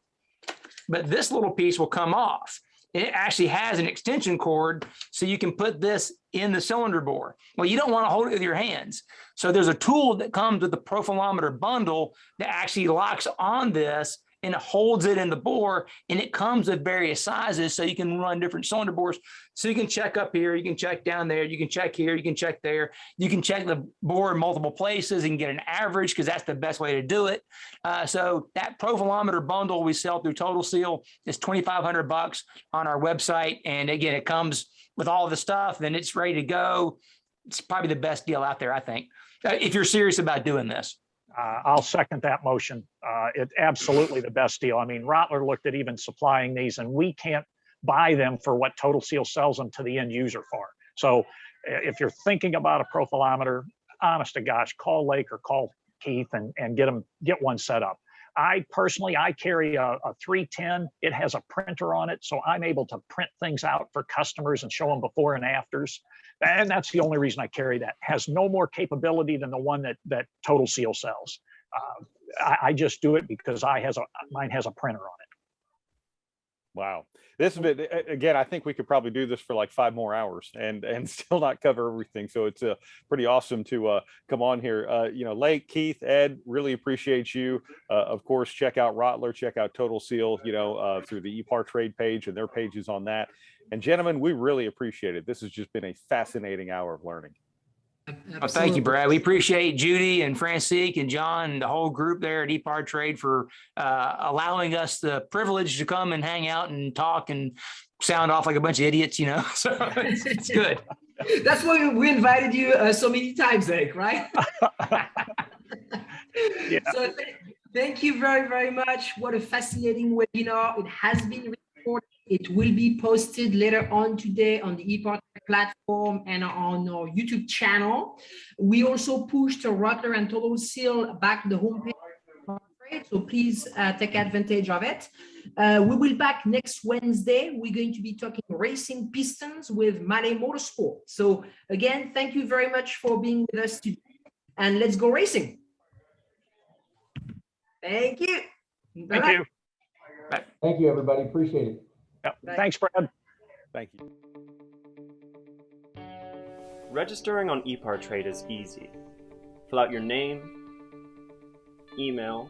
But this little piece will come off. It actually has an extension cord, so you can put this in the cylinder bore. Well, you don't want to hold it with your hands. So there's a tool that comes with the profilometer bundle that actually locks on this and holds it in the bore, and it comes with various sizes, so you can run different cylinder bores. So you can check up here, you can check down there, you can check here, you can check there, you can check the bore in multiple places and get an average, because that's the best way to do it. Uh, so that profilometer bundle we sell through Total Seal is twenty-five hundred bucks on our website, and again, it comes with all the stuff, then it's ready to go. It's probably the best deal out there, I think, if you're serious about doing this. Uh, I'll second that motion. Uh, it's absolutely the best deal. I mean, Rottler looked at even supplying these, and we can't buy them for what Total Seal sells them to the end user for. So if you're thinking about a profilometer, honest to gosh, call Lake or call Keith and, and get them, get one set up. I personally, I carry a, a three ten. It has a printer on it, so I'm able to print things out for customers and show them before and afters. And that's the only reason I carry that. Has no more capability than the one that that Total Seal sells. Uh, I, I just do it because I has a mine has a printer on it. Wow, this has been, again, I think we could probably do this for like five more hours and and still not cover everything. So it's uh, pretty awesome to uh, come on here. Uh, you know, Lake, Keith, Ed, really appreciate you. Uh, of course, check out Rottler, check out Total Seal, you know, uh, through the ePARTrade page and their pages on that. And gentlemen, we really appreciate it. This has just been a fascinating hour of learning. Well, thank you, Brad. We appreciate Judy and Francisco and John and the whole group there at ePARTrade for uh, allowing us the privilege to come and hang out and talk and sound off like a bunch of idiots, you know, so it's, it's good. That's why we invited you uh, so many times, Zach, right? Yeah. So th thank you very, very much. What a fascinating webinar. It has been recorded. It will be posted later on today on the ePARTrade platform and on our YouTube channel. We also pushed Rottler and Total Seal back the homepage, so please uh, take advantage of it. Uh, we will be back next Wednesday. We're going to be talking racing pistons with Mahle Motorsports. So again, thank you very much for being with us today, and let's go racing. Thank you. Bye-bye. Thank you. Bye. Thank you, everybody. Appreciate it. Yep. Thanks, Brad. Thank you. Registering on ePARTrade is easy. Fill out your name, email,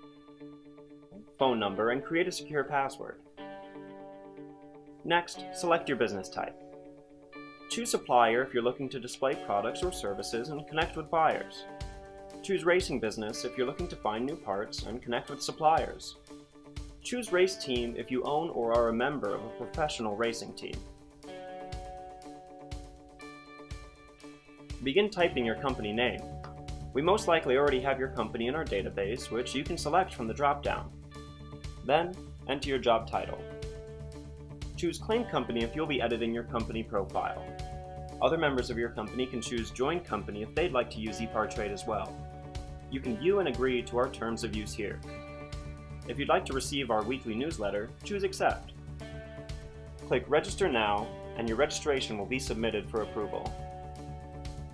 phone number, and create a secure password. Next, select your business type. Choose supplier if you're looking to display products or services and connect with buyers. Choose racing business if you're looking to find new parts and connect with suppliers. Choose race team if you own or are a member of a professional racing team. Begin typing your company name. We most likely already have your company in our database, which you can select from the drop-down. Then, enter your job title. Choose Claim Company if you'll be editing your company profile. Other members of your company can choose Join Company if they'd like to use ePARTrade as well. You can view and agree to our terms of use here. If you'd like to receive our weekly newsletter, choose Accept. Click Register Now, and your registration will be submitted for approval.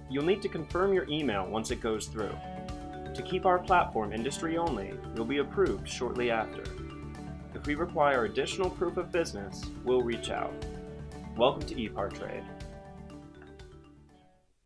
You'll need to confirm your email once it goes through. To keep our platform industry only, you'll be approved shortly after. If we require additional proof of business, we'll reach out. Welcome to ePARTrade.